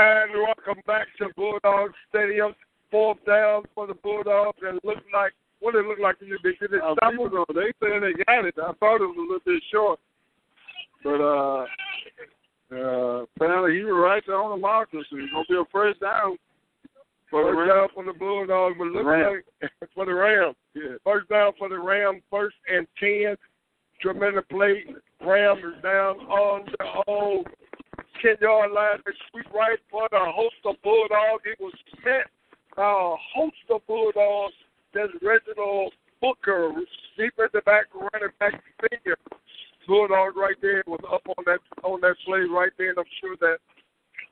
And welcome back to Bulldog Stadium. Fourth down for the Bulldogs, and what it looked like to you? They did it stumbled on. They said they got it. I thought it was a little bit short, but apparently he was right there on the marker, so it's gonna be a first down for the Bulldogs. But it looks like for the Rams, yeah. First down for the Rams, 1st and 10. Tremendous play. Rams is down on the whole 10-yard line. They sweep right for the host of Bulldogs. It was set. Host of Bulldogs, that's Reginald Booker, deep at the back, running back senior. Bulldogs right there was up on that play right there, and I'm sure that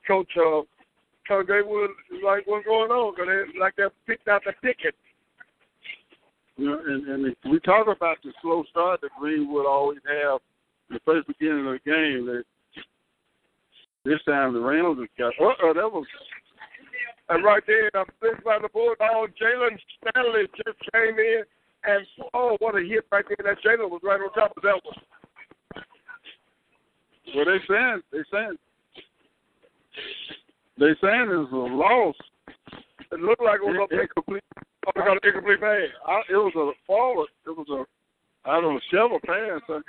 Coach Tungay was like, what's going on? Because they like that picked out the ticket. Yeah, and we talk about the slow start that Greenwood always have in the first beginning of the game. This time the Reynolds got, that was... And right there, I'm thinking about the Bulldogs. Jalen Stanley just came in, and what a hit right there. That Jalen was right on top of that one. Well, they're saying it was a loss. It looked like it was an incomplete pass. It was a forward. It was a shovel pass.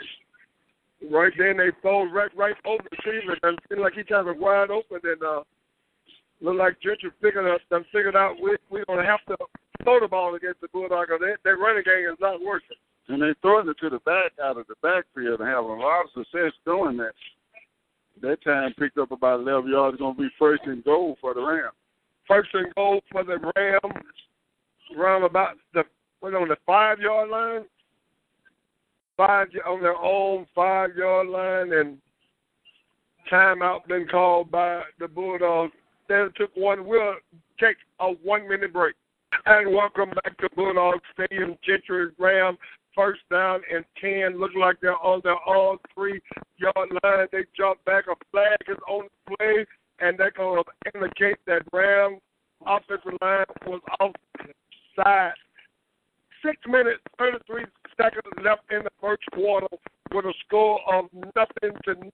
Right there, and they fall right over the receiver. And it seemed like he kind of wide open, and look like Gentry figured out we're going to have to throw the ball against the Bulldogs. That running game is not working. And they're throwing it to the back, out of the backfield, and having a lot of success doing that. That time picked up about 11 yards. It's going to be 1st and goal for the Rams. 1st and goal for the Rams. Around about on the 5-yard line. On their own 5-yard line, and timeout been called by the Bulldogs. Then took one. We'll take a 1-minute break. And welcome back to Bulldog Stadium. Gentry Ram, 1st down and 10. Look like they're on their all 3-yard line. They jump back. A flag is on the play, and that's going to indicate that Ram offensive line was offside. 6 minutes, 33 seconds left in the first quarter with a score of 0-0.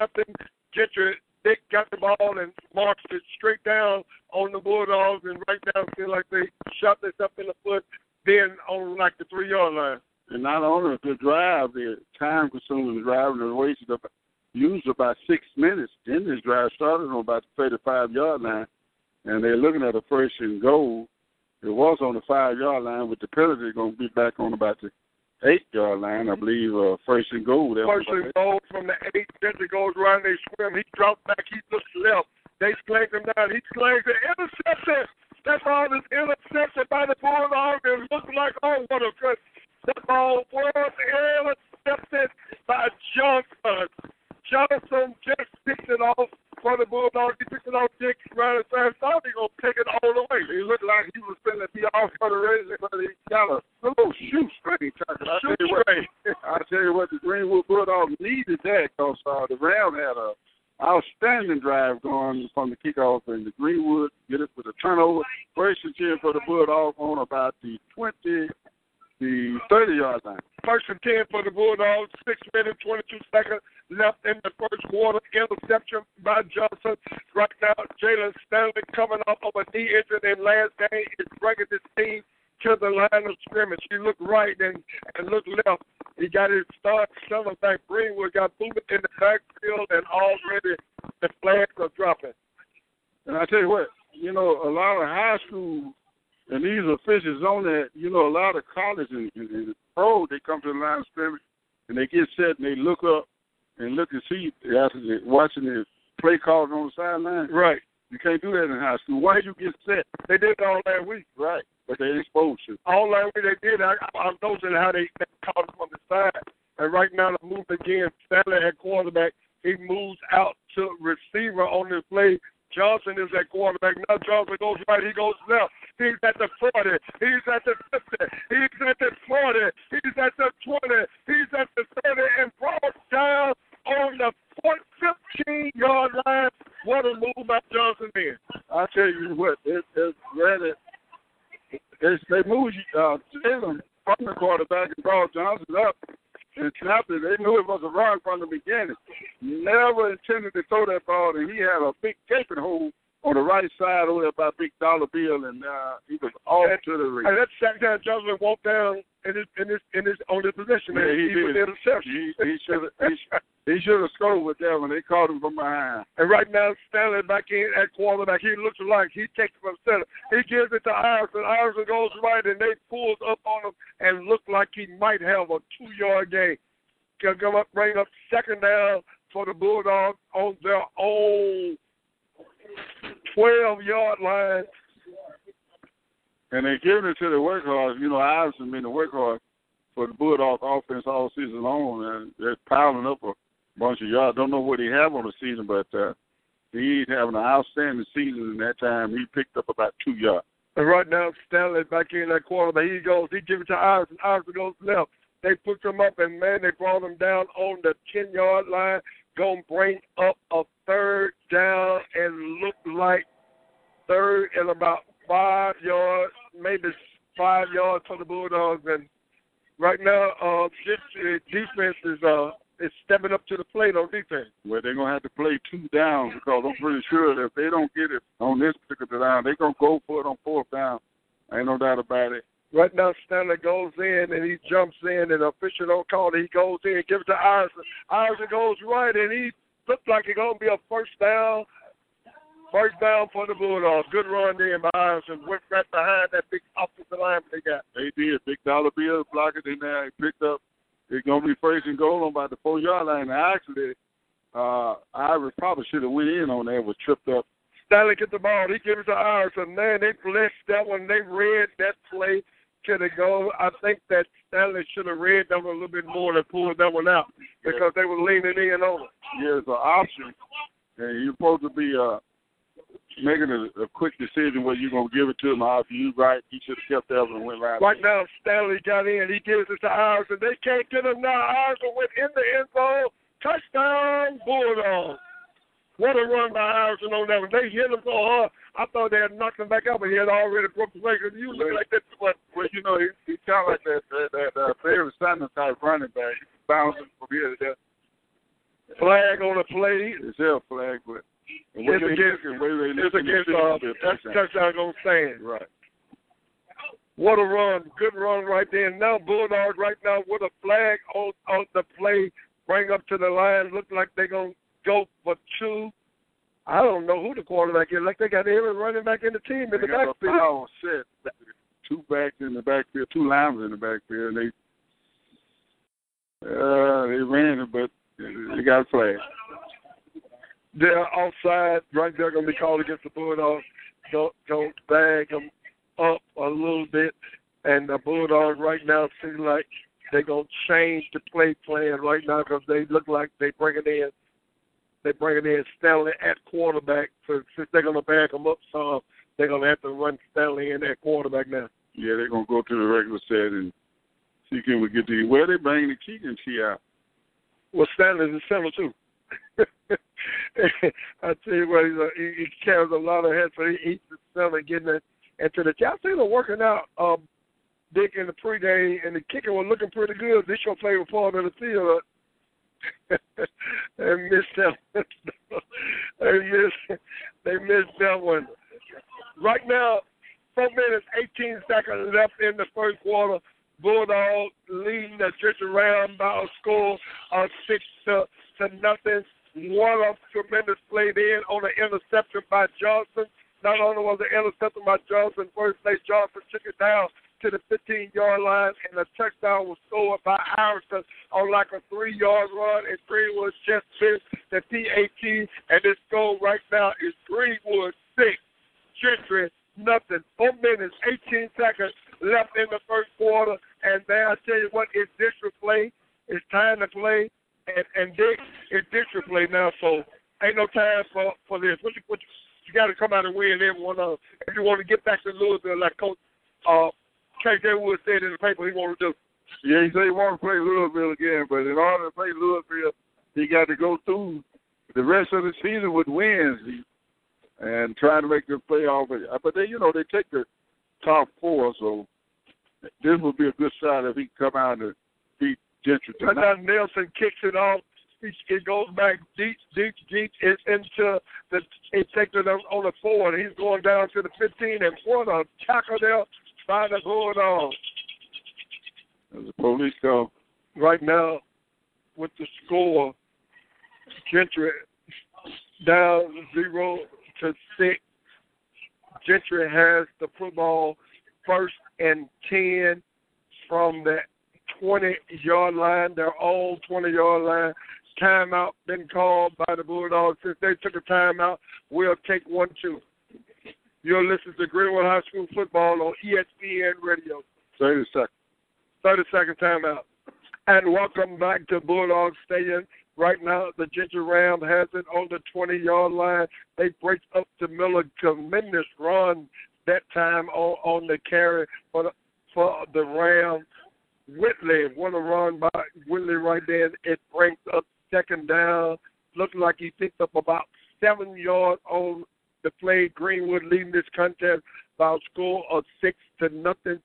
Gentry Dick got the ball and marched it straight down on the Bulldogs, and right down feel like they shot themselves in the foot, then on like the 3-yard line. And not only the drive, the time-consuming drive, and the wasted used about 6 minutes. Then this drive started on about the 35-yard line, and they're looking at a 1st and goal. It was on the 5-yard line, with the penalty going to be back on about the 8-yard line, I believe, 1st and goal. That 1st and goal from the 8. Gentry goes around, they swim. He drops back. He looks left. They slank him down. He slanks it. Intercepted. That ball is intercepted by the Bulldogs. It looks like, what a good. That ball was intercepted by Johnson. Johnson just picked it off for the Bulldogs. He picked it off Dick right at the time. Thought he was going to take it all the way. He looked like he was going to be off for the Reds, but he got a little shoot straight. I tell you what, the Greenwood Bulldogs needed that, because the Rams had an outstanding drive going from the kickoff, and the Greenwood get it with a turnover. 1st and 10 for the Bulldogs on about the 30-yard line. 1st and 10 for the Bulldogs, 6 minutes, 22 seconds left in the first quarter. Interception by Johnson. Right now, Jalen Stanley coming off of a knee injury in last game is bringing this team to the line of scrimmage. He looked right and looked left. He got his start. Selling back Greenwood got moving in the backfield, and already the flags are dropping. And I tell you what, a lot of high school and these officials on that, a lot of college and pro, they come to the line of scrimmage, and they get set, and they look up and look and see after watching the play calls on the sideline. Right. You can't do that in high school. Why did you get set? They did it all that week. Right. But they exposed you. All that week they did. I'm noticing how they caught them on the side. And right now the move again, Stanley at quarterback, he moves out to receiver on this play. Johnson is that quarterback. Now Johnson goes right, he goes left. He's at the 40. He's at the 50. He's at the 40. He's at the 20. He's at the 30 and brought down on the 15-yard line. What a move by Johnson then. I tell you what, it's really they moved Jalen from the quarterback and brought Johnson up and snapped it. They knew it was a run from the beginning. Never intended to throw that ball, and he had a big gaping hole on the right side over there by Big Dollar Bill, and he was off to the race. And that sack down Johnson walked down in his on his position. Yeah, he did. He should have scored with that when they caught him from behind. And right now, Stanley back in at quarterback. He looks like he takes from center. He gives it to Iverson. Iverson goes right, and they pulls up on him and look like he might have a 2-yard gain. Can come up, bring up second down for the Bulldogs on their own 12-yard line. And they're giving it to the workhorse. You know, Iverson being the workhorse for the Bulldogs offense all season long, and they're piling up a bunch of yards. Don't know what he have on the season, but he's having an outstanding season. In that time, he picked up about 2 yards. And right now, Stanley back in that quarter, but he goes. He gives it to Iverson. Iverson goes left. They put him up, and, man, they brought him down on the 10-yard line. Going to bring up a third down and look like third and about 5 yards, maybe 5 yards for the Bulldogs. And right now, defense is stepping up to the plate on defense. Well, they're going to have to play two downs because I'm pretty sure that if they don't get it on this particular down, they're going to go for it on fourth down. Ain't no doubt about it. Right now, Stanley goes in, and he jumps in, and official don't call it. He goes in, gives it to Iverson. Iverson goes right, and he looks like it's going to be a first down. First down for the Bulldogs. Good run there by Iverson. Went right behind that big offensive line they got. They did. Big Dollar Bill blocked it in there. He picked up. It's going to be first and goal on about the 4-yard line. And actually, Iverson probably should have went in on that. Was tripped up. Stanley gets the ball. He gives it to Iverson. Man, they blessed that one. They read that play. I think that Stanley should have read them a little bit more and pulled that one out because they were leaning in on it. Yeah, it's an option. And you're supposed to be making a quick decision whether you're going to give it to him or if you right, he should have kept that one and went right. Right now, Stanley got in. He gives it to Iverson. They can't get him now. Iverson went in the end zone. Touchdown, Bulldogs. What a run by Iverson on that one. They hit him so hard. I thought they had knocked him back out, but he had already broke the leg. You look like that. Well, you know, he's kind of like that favorite Simon type running back. He's bouncing from here to there. Flag on the play. It's their flag, but it's against that's touchdown on stand. Right. What a run. Good run right there. And now Bulldogs right now with a flag on the play. Bring up to the line. Look like they're going to go for two. I don't know who the quarterback is. Like they got every running back in the team in the backfield. Oh shit! Two backs in the backfield, two linemen in the backfield. And they ran it, but they got a flag. They're outside. Right there, gonna be called against the Bulldogs. Don't bag them up a little bit. And the Bulldogs right now seem like they're gonna change the play plan right now because they look like they bring it in. They bring in Stanley at quarterback. So since they're going to back him up some, they're going to have to run Stanley in at quarterback now. Yeah, they're going to go to the regular set and see if we get to where they bring the Keegan T out. Well, Stanley's in center, too. I tell you what, he carries a lot of head, so he eats the center getting it into the – I see them working out, Dick, in the pre-game, and the kicker was looking pretty good. This your favorite part of the field. They missed that one. Right now, 4 minutes, 18 seconds left in the first quarter. Bulldogs leading the Gentry around by a score of 6-0. One of tremendous play in on an interception by Johnson. Not only was the interception by Johnson, first place Johnson took it down to the 15-yard line, and the touchdown was scored by Iverson on like a 3-yard run, and Greenwood just missed the TAT, and this goal right now is Greenwood 6, Gentry 0. 4 minutes, 18 seconds left in the first quarter, and then I tell you what, it's district play. It's time to play, and Dick, it's district play now, so ain't no time for this. What you got to come out and win every one of them. If you want to get back to Louisville, like Coach KJ Wood said in the paper, he want to do. Yeah, he said he want to play Louisville again, but in order to play Louisville, he got to go through the rest of the season with wins and try to make the playoff. But they, you know, they take the top four, so this would be a good shot if he can come out and beat Gentry tonight. And now Nelson kicks it off. It goes back deep. It's into the on the 4, and he's going down to the 15, and what a tackle there by the Bulldogs. There's a police call. Right now, with the score, Gentry down 0-6. Gentry has the football first and 10 from the 20-yard line. They're all 20-yard line. Timeout been called by the Bulldogs. Since they took a timeout, we'll take 1-2. You'll listen to Greenwood High School football on ESPN Radio. 30 seconds. 30-second timeout. And welcome back to Bulldog Stadium. Right now, the Ginger Ram has it on the 20-yard line. They break up the Miller. Tremendous run that time on the carry for the Ram. Whitley, what a run by Whitley right there. It brings up second down. Looks like he picked up about 7 yards on the play. Greenwood leading this contest by a score of 6-0.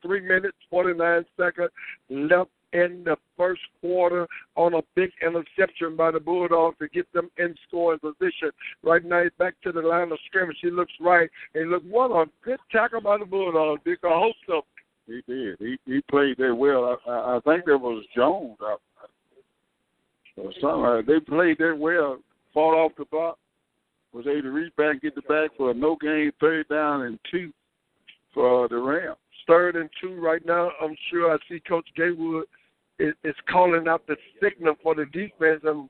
3 minutes, 49 seconds left in the first quarter on a big interception by the Bulldogs to get them in scoring position. Right now he's back to the line of scrimmage. He looks right. And look, what a good tackle by the Bulldogs. Dick, a host of them. He did. He played that well. I think there was Jones or something. They played that well, fought off the block, was able to reach back, get the back for a no-gain, 3rd down and 2 for the Rams. 3rd and 2 right now. I'm sure I see Coach Gaywood is calling out the signal for the defense. And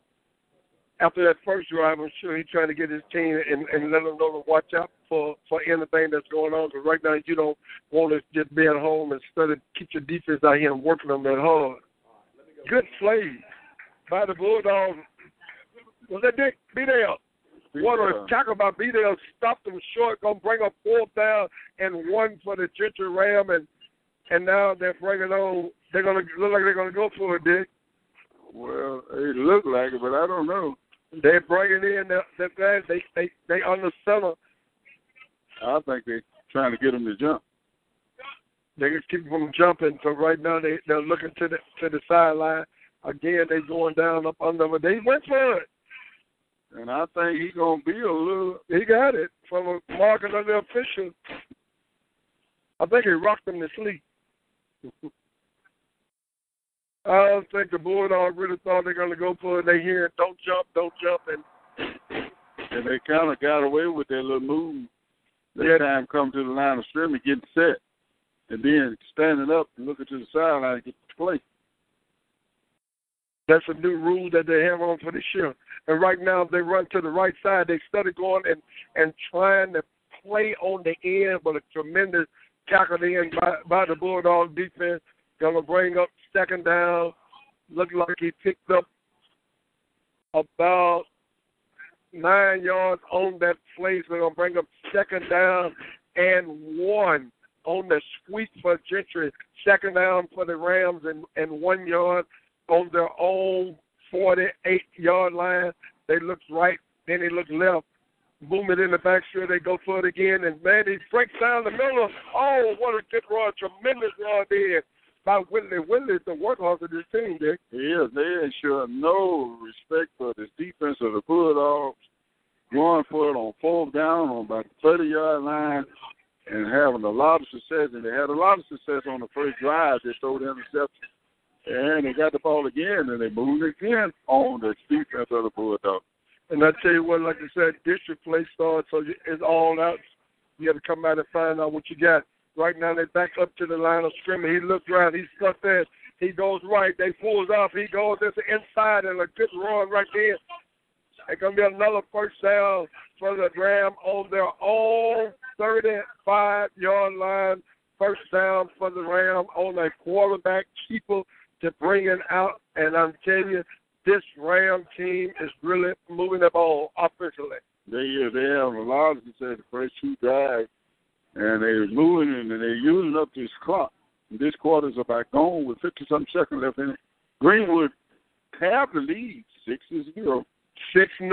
after that first drive, I'm sure he's trying to get his team and let them know to watch out for anything that's going on. Because right now you don't want to just be at home and study, keep your defense out here and working them that hard. Good play by the Bulldogs. Was that Dick? Be there. What a tackle by B-Dale. Stopped them short. Going to bring a 4th down and 1 for the Gentry Ram. And now they're bringing on. They're going to look like they're going to go for it, Dick. Well, it looked like it, but I don't know. They're bringing in. They're on the center. I think they're trying to get them to jump. They're going to keep them from jumping. So right now they're looking to the sideline. Again, they're going down up under. But they went for it. And I think he's going to be a little – he got it from a market of the official. I think he rocked him to sleep. I don't think the Bulldogs really thought they're going to go for it. They hear it, don't jump. And they kind of got away with their little move. That time come to the line of scrimmage, getting set, and then standing up and looking to the sideline to get the play. That's a new rule that they have on for this year. And right now, they run to the right side. They started going and trying to play on the end, but a tremendous tackle in by the Bulldog defense. Going to bring up 2nd down. Looks like he picked up about 9 yards on that play. So they're going to bring up 2nd down and 1 on the sweep for Gentry. 2nd down for the Rams and 1 yard. On their own 48-yard line. They look right, then they look left. Movement in the backfield, they go for it again, and man, he breaks down the middle. Oh, what a good run, tremendous run there by Whitley. Whitley's the workhorse of this team, Dick. He is. They sure no respect for this defense of the Bulldogs. Going for it on 4th down on about the 30-yard line and having a lot of success, and they had a lot of success on the first drive. They threw the interception. And they got the ball again, and they moved again on the defense of the Bulldogs. And I tell you what, like I said, district play starts, so it's all out. You have to come out and find out what you got. Right now, they back up to the line of scrimmage. He looks right. He's stuck there. He goes right. They pulls off. He goes inside, and a good run right there. It's going to be another 1st down for the Rams on their own 35-yard line. 1st down for the Rams on a quarterback keeper. To bring it out, and I'm telling you, this Ram team is really moving the ball offensively. They have a lot of say the first two drives, and they was moving and they're using up this clock. And this quarter's about gone with 50-something seconds left in it. Greenwood have the lead, 6-0. 6-0,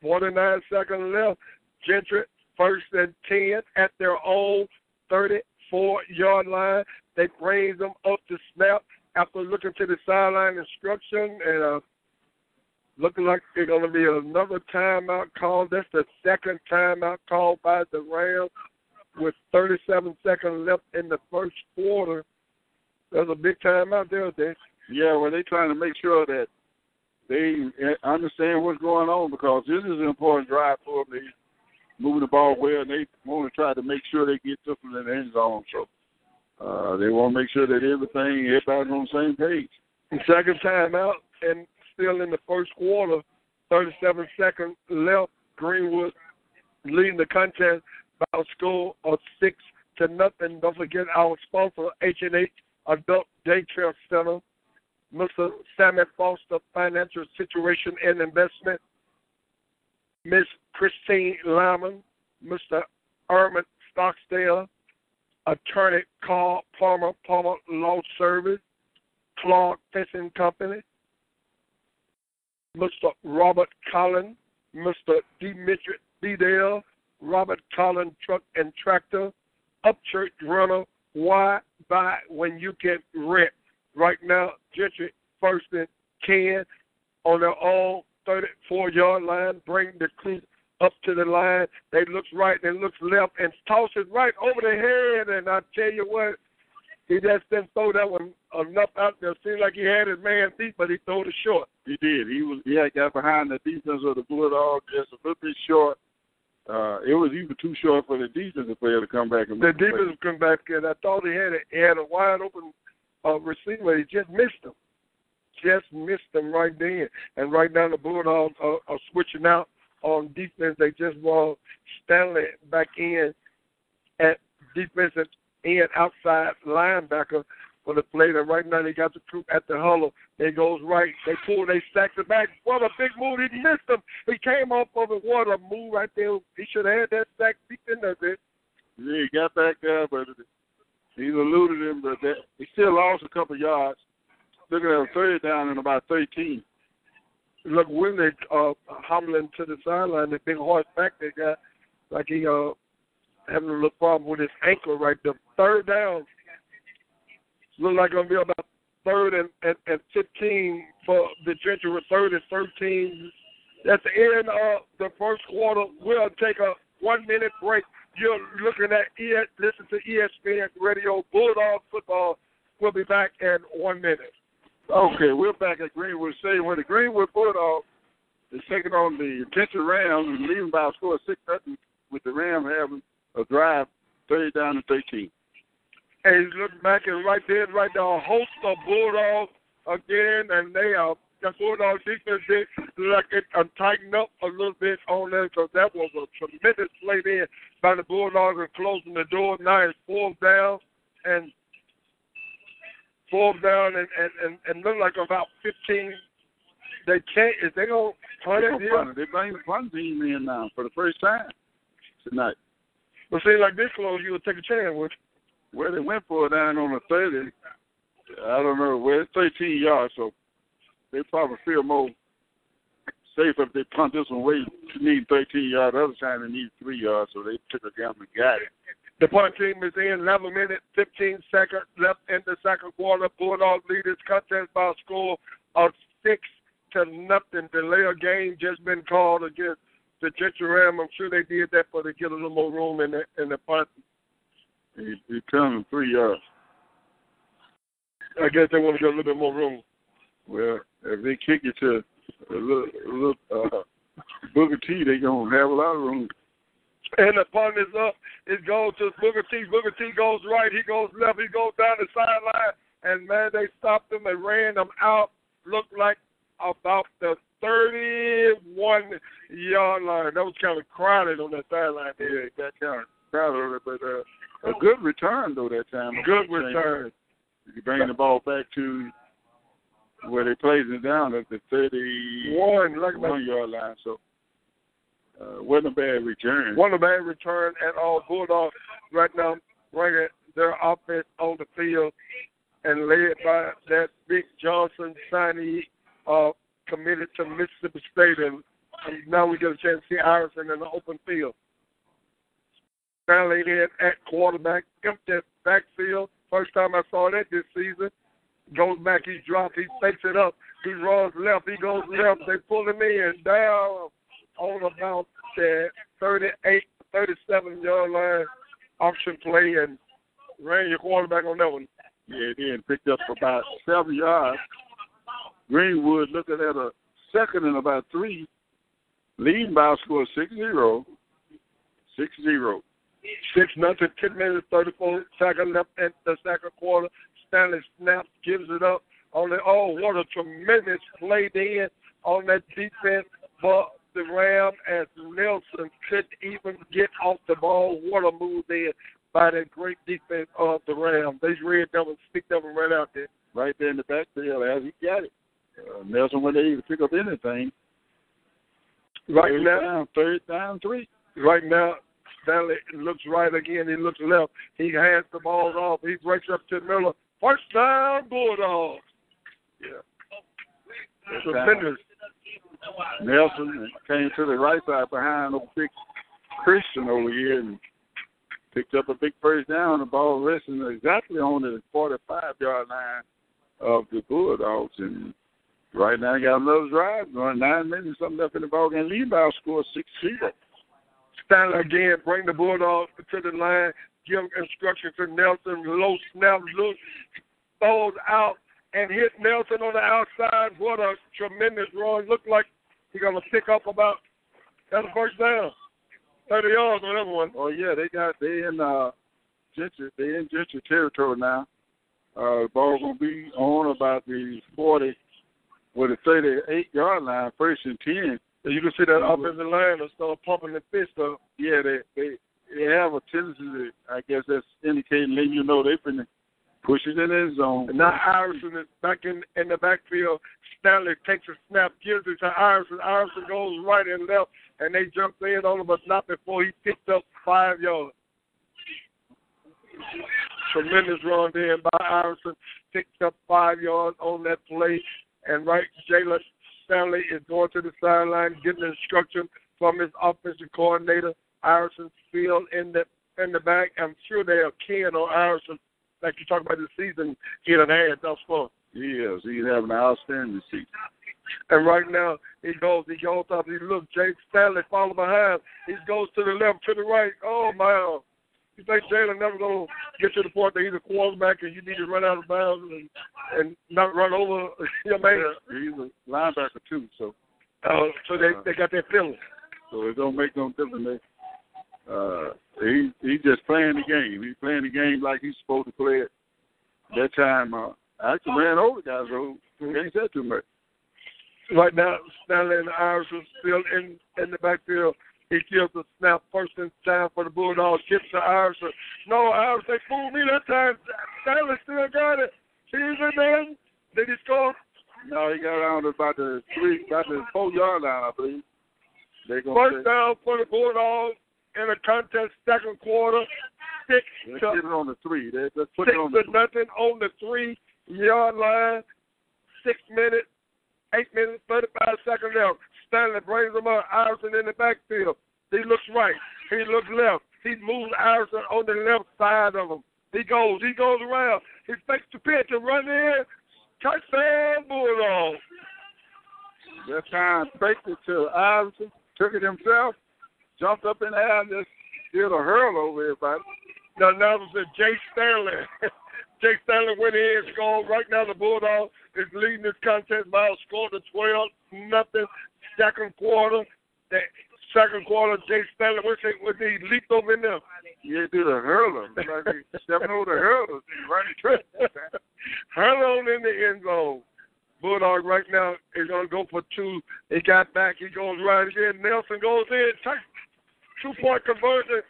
49 seconds left. Gentry, 1st and 10 at their own 34-yard line. They bring them up to snap after looking to the sideline instruction, and looking like there's going to be another timeout call. That's the second timeout call by the Rams with 37 seconds left in the first quarter. There's a big timeout there, Dick. Yeah, well, they're trying to make sure that they understand what's going on, because this is an important drive for them. They're moving the ball well, and they want to try to make sure they get something in the end zone. So they want to make sure that everybody's on the same page. And second timeout, and still in the first quarter, 37 seconds left. Greenwood leading the contest by a score of 6-0. Don't forget our sponsor, H&H Adult Day Care Center. Mr. Sammy Foster Financial Situation and Investment, Miss Christine Lyman, Mr. Armand Stocksdale, Attorney Carl Palmer, Palmer Law Service, Clark Fishing Company, Mr. Robert Collins, Mr. Dimitri Dedell, Robert Collins Truck and Tractor, Upchurch Rental. Why buy when you can rent? Right now, Gentry 1st and 10 on their own 34-yard line. Bring the cleat up to the line. They look right, they look left, and toss it right over the head. And I tell you what, he just didn't throw that one enough out there. Seems like he had his man beat, but he threw it short. He did. He got behind the defense of the Bulldogs just a little bit short. It was even too short for the defensive player to come back and make the defense would come back, and I thought he had a wide open receiver. He just missed him. Just missed him right then. And right now the Bulldogs are switching out on defense. They just brought Stanley back in at defensive end, outside linebacker for the play. And right now they got the troop at the huddle. They goes right. They pull, they sack the back. What a big move. He missed him. He came off of it. What a move right there. He should have had that sack deep in there, bitch. Yeah, he got back there, but he eluded him, but he still lost a couple yards. Looking at a third down and about 13. Look, when they hobbling to the sideline, the big horseback they got, like he having a little problem with his ankle right there. Third down. Look like going to be about 3rd and 15 for the Gentry with 3rd and 13. At the end of the first quarter, we'll take a 1-minute break. You're looking at listen to ESPN Radio Bulldog Football. We'll be back in 1 minute. Okay, we're back at Greenwood City where the Greenwood Bulldogs is taking on the Gentry Rams and leading by a score of 6-0 with the Rams having a drive 30-13. And he's looking back and right there, a host of Bulldogs again, and they are. The Bulldog defense did like it tightened up a little bit on there, because that was a tremendous play there by the Bulldogs and closing the door. Now it's fourth down and look like about 15. They can't. Is they gonna punt it here? They bring the punt team in now for the first time tonight. Well, see, like this close, you would take a chance with. Well, they went for it down on the 30. I don't know. Well, it's 13 yards, so. They probably feel more safe if they punt this one away. You need 13 yards. The other time, they need 3 yards, so they took a gamble and got it. The punt team is in. 11 minutes, 15 seconds left in the second quarter. Bulldogs lead this contest by a score of 6-0. Delay of game just been called against the Gentry Rams. I'm sure they did that for to get a little more room in the punt. It comes 3 yards. I guess they want to get a little bit more room. Well, if they kick it to a little Booker T, they're going to have a lot of room. And the punt is up. It goes to Booker T. Booker T goes right. He goes left. He goes down the sideline. And, man, they stopped him and ran him out. Looked like about the 31-yard line. That was kind of crowded on that sideline there. It got kind of crowded. But a good return, though, that time. Good return. You bring the ball back to where they plays it down at the 31-yard line. So Wasn't a bad return. Wasn't a bad return at all. Bulldogs right now bringing their offense on the field and led by that big Johnson signee committed to Mississippi State. And now we get a chance to see Iverson in the open field. Stanley in at quarterback, jumped that backfield. First time I saw that this season. Goes back, he drops, he takes it up. He runs left, he goes left. They pull him in, down on about the 38, 37-yard line option play and ran your quarterback on that one. Yeah, he did. Picked up about 7 yards. Greenwood looking at a second and about three. Leading by a score 6-0. 6-0. 6-0, 10 minutes, 34 seconds left at the second quarter. Stanley snaps, gives it up. Oh, what a tremendous play there on that defense. But the Ram as Nelson couldn't even get off the ball. What a move there by that great defense of the Ram. They read them and sticked them right out there. Right there in the backfield as he got it. Nelson wasn't able to pick up anything. Right now, third down, three. Right now, Stanley looks right again. He looks left. He hands the ball off. He breaks up to Miller. First down, Bulldogs. Yeah. Tremendous. Nelson came to the right side behind old big Christian over here and picked up a big first down. The ball resting exactly on the 45-yard line of the Bulldogs. And right now they got another drive going. 9 minutes, something left in the ball game. Levi scores 6-0. Stanley again, bring the Bulldogs to the line, give instructions to Nelson, low snap, loose, throws out, and hit Nelson on the outside. What a tremendous run. Looked like he's going to pick up about that's a first down. 30 yards on that one. Oh, yeah, they in Gentry territory now. The ball's going to be on about the 40, with a 38-yard line, first and 10. And you can see that offensive line will start pumping the fist up. Yeah, they have a tendency to, I guess that's indicating, letting you know they've been pushing in their zone. And now Iverson is back in the backfield. Stanley takes a snap, gives it to Iverson. Iverson goes right and left, and they jump in on him, but not before he picked up 5 yards. Tremendous run there by Iverson. Picked up 5 yards on that play. And right, Jalen Stanley is going to the sideline, getting instruction from his offensive coordinator. Iverson field in the back. I'm sure they are keen on Iverson. Like you talk about this season, he done had thus far. Yes, he's having an outstanding season. And right now, he goes up. He looks, Jalen Stanley falling behind. He goes to the left, to the right. Oh, my. You think Jalen never going to get to the point that he's a quarterback and you need to run out of bounds and not run over your man? He's a linebacker, too. So they got that feeling. So it don't make no difference. He's just playing the game. He's playing the game like he's supposed to play it. That time, I actually ran over guys, so can't say too much. Right now, Stanley and Iris are still in the backfield. He gives a snap first and time for the Bulldogs. Gets to Iverson. No, Iverson, they fooled me that time. Stanley still got it. He's in there. Did he score? No, he got around about the 4-yard line, I believe. First down for the Bulldogs in the contest, second quarter. Six to nothing on the 3-yard line. 6 minutes, 8 minutes, 35 seconds left. Stanley brings him up. Iverson in the backfield. He looks right. He looks left. He moves Iverson on the left side of him. He goes around. He fakes the pitch and runs in. Touchdown, Bulldogs. That time faked it to Iverson. Took it himself. Jumped up in the air and just did a hurl over everybody. Now, that was Jay Stanley. Jay Stanley went in and scored. Right now, the Bulldogs is leading this contest by a score to 12-0. Second quarter, Jay Stanley, he leaped over in there. Yeah, he did a hurler. Stepping over the hurler. Hurled in the end zone. Bulldog right now is going to go for two. He got back. He goes right again. Nelson goes in. Two-point conversion.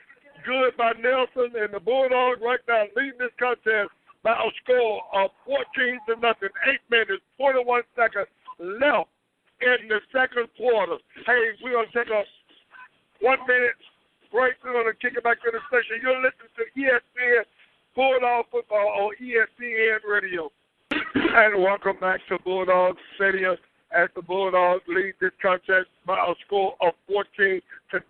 Good by Nelson. And the Bulldogs right now leading this contest by a score of 14-0. 8 minutes, 41 seconds left in the second quarter. Hey, we're going to take a 1 minute break. We're going to kick it back to the station. You're listening to ESPN Bulldog Football on ESPN Radio. And welcome back to Bulldog Stadium as the Bulldogs lead this contest by a score of 14-0, 8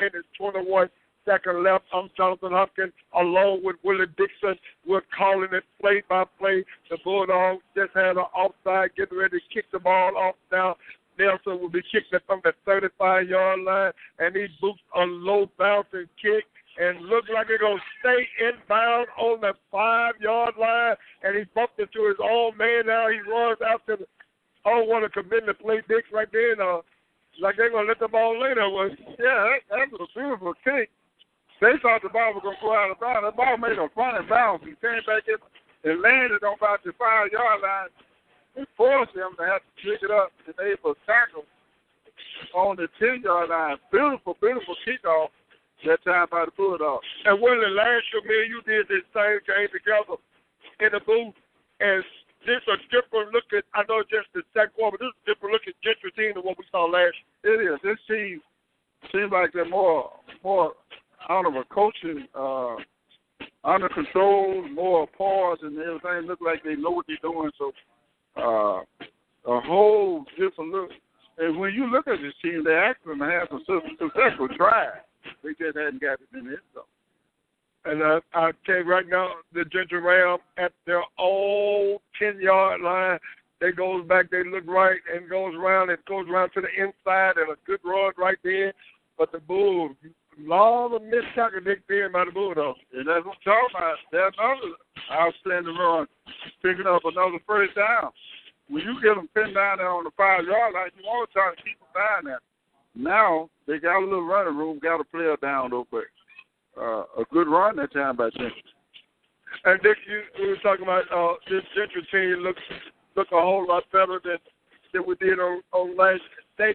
minutes, 21 seconds left. I'm Jonathan Hopkins, along with Willie Dixon. We're calling it play-by-play. The Bulldogs just had an offside, getting ready to kick the ball off now. Nelson will be kicking it from the 35-yard line, and he boots a low bouncing kick and looks like it's going to stay inbound on the 5-yard line, and he bumped into his own man now. He runs out to the – I don't want to commend the play Dix right there. Like they're going to let the ball later. Well, yeah, that was a beautiful kick. They thought the ball was going to go out of bounds. That ball made a fine bounce. He came back in and landed on about the 5-yard line. It forced them to have to pick it up, and they were tackled on the 10-yard line. Beautiful, beautiful kickoff that time by the Bulldogs. And Willie, last year, man, you did this same game together in the booth, and this is a different-looking, I know just the second quarter, but this is a different-looking Gentry team than what we saw last year. It is. This team seems like they're more out of a coaching under control, more pause, and everything looks like they know what they're doing, so a whole different look. And when you look at this team, they actually have some successful tries. They just hadn't got it in the end zone. And I tell you right now, the Ginger Rams at their own 10-yard line, they goes back, they look right, and goes around to the inside, and a good run right there. But the Bulls, a lot of missed tackles there by the Bulldogs. And that's what I'm talking about. There's another outstanding run, picking up another first down. When you get them pinned down there on the 5-yard line, you want to try to keep them down there. Now they got a little running room, got a player down though, but a good run that time by Gentry. And Dick, we were talking about this Gentry team looks a whole lot better than we did on last. They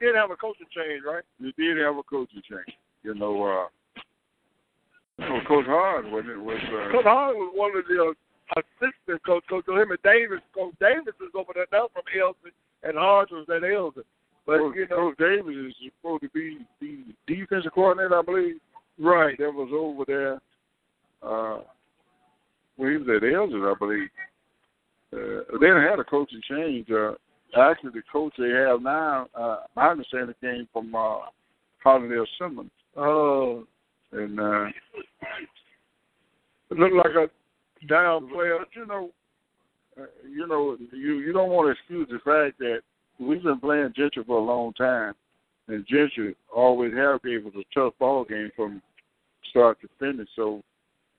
did have a coaching change, right? They did have a coaching change. You know, Coach Hahn Coach Hahn was one of the assistant coaches. Coach him and Davis. Coach Davis is over there now from Elton, and Hahn was at Elton. But Coach, you know, Coach Davis is supposed to be the defensive coordinator, I believe. Right. That was over there. Well, he was at Elton, I believe. They had a coaching change. Actually, the coach they have now, my understanding came from Pauline Simmons. Oh. And it looked like a down player. But, you don't want to excuse the fact that we've been playing Gentry for a long time, and Gentry always have gave us a tough ball game from start to finish. So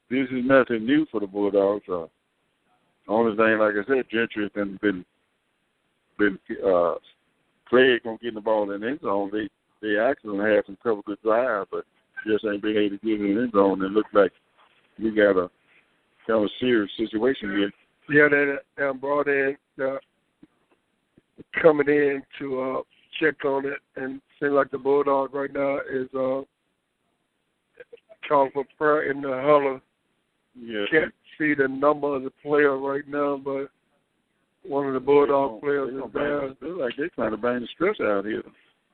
this is nothing new for the Bulldogs. Only thing, like I said, Gentry has been plagued on getting the ball in the end zone. They actually had some couple good drives, but just ain't been able to get in the end zone. It looks like we got a kind of serious situation here. Yeah, they brought in coming in to check on it, and seems like the Bulldog right now is calling for prayer in the huddle. Yeah. Can't see the number of the player right now, but one of the Bulldog players is there. It looks like they're trying to bang the stretch out here.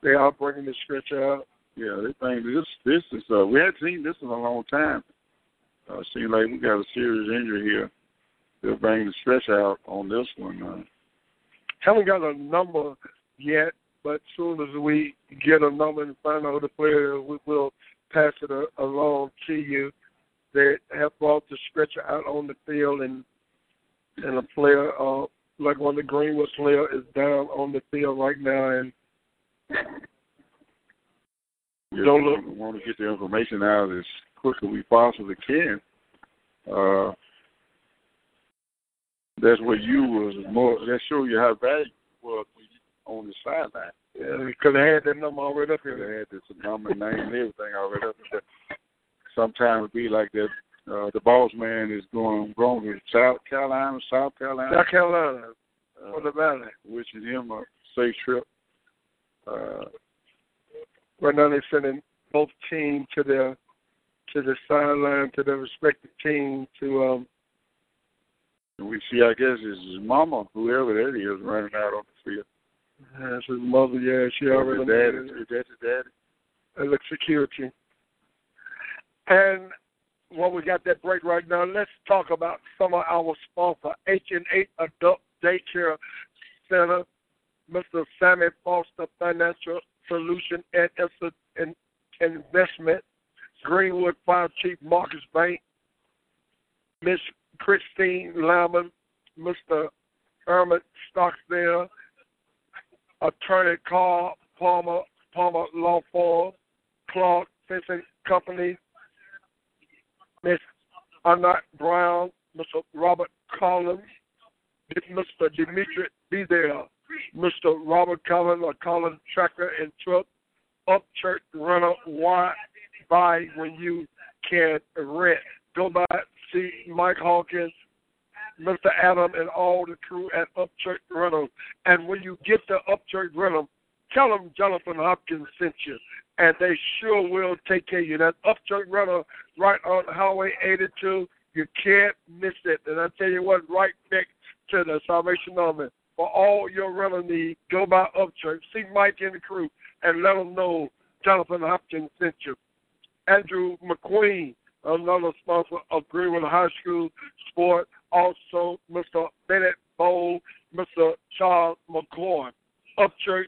They are bringing the stretch out. Yeah, this is we hadn't seen this in a long time. It seems like we got a serious injury here. They'll bring the stretch out on this one. Haven't got a number yet, but as soon as we get a number and find out who the player is, we will pass it along to you. They have brought the stretcher out on the field, and a player, like one of the Greenwood players, is down on the field right now. And we want to get the information out as quick as we possibly can. That's what you was more. That show you how valuable you was on the sideline. Yeah, because they had that number already up here. They had this number, name, and everything already up here. Sometimes it be like that. The boss man is going wrong in South Carolina, for the valley. Wishing him a safe trip. Right now they're sending both teams to the sideline to their respective team to. We see, I guess, it's his mama, whoever that is, running out on the field. That's his mother, yeah. She already. His daddy. That's his daddy. electricity. And while we got that break right now, let's talk about some of our sponsors. H&H Adult Day Care Center, Mr. Sammy Foster Financial Solution and Investment, Greenwood Fire Chief Marcus Bank, Ms. Christine Lyman, Mr. Armand Stocksdale, Attorney Carl Palmer, Palmer Law Firm, Clark Fishing Company, Ms. Annette Brown, Mr. Robert Collins, Mr. Dimitri Dedell, Mr. Robert Collins, or Collins Tractor and Truck, Upchurch Rental, why buy when you can rent? Go by, see Mike Hawkins, Mr. Adam, and all the crew at Upchurch Rental. And when you get to Upchurch Rental, tell them Jonathan Hopkins sent you, and they sure will take care of you. That's Upchurch Rental right on Highway 82. You can't miss it. And I tell you what, right next to the Salvation Army. For all your rental needs, go by Upchurch. See Mike and the crew, and let them know Jonathan Hopkins sent you. Andrew McQueen, another sponsor of Greenwood High School Sport. Also, Mr. Bennett Bowl, Mr. Charles McClure. Upchurch,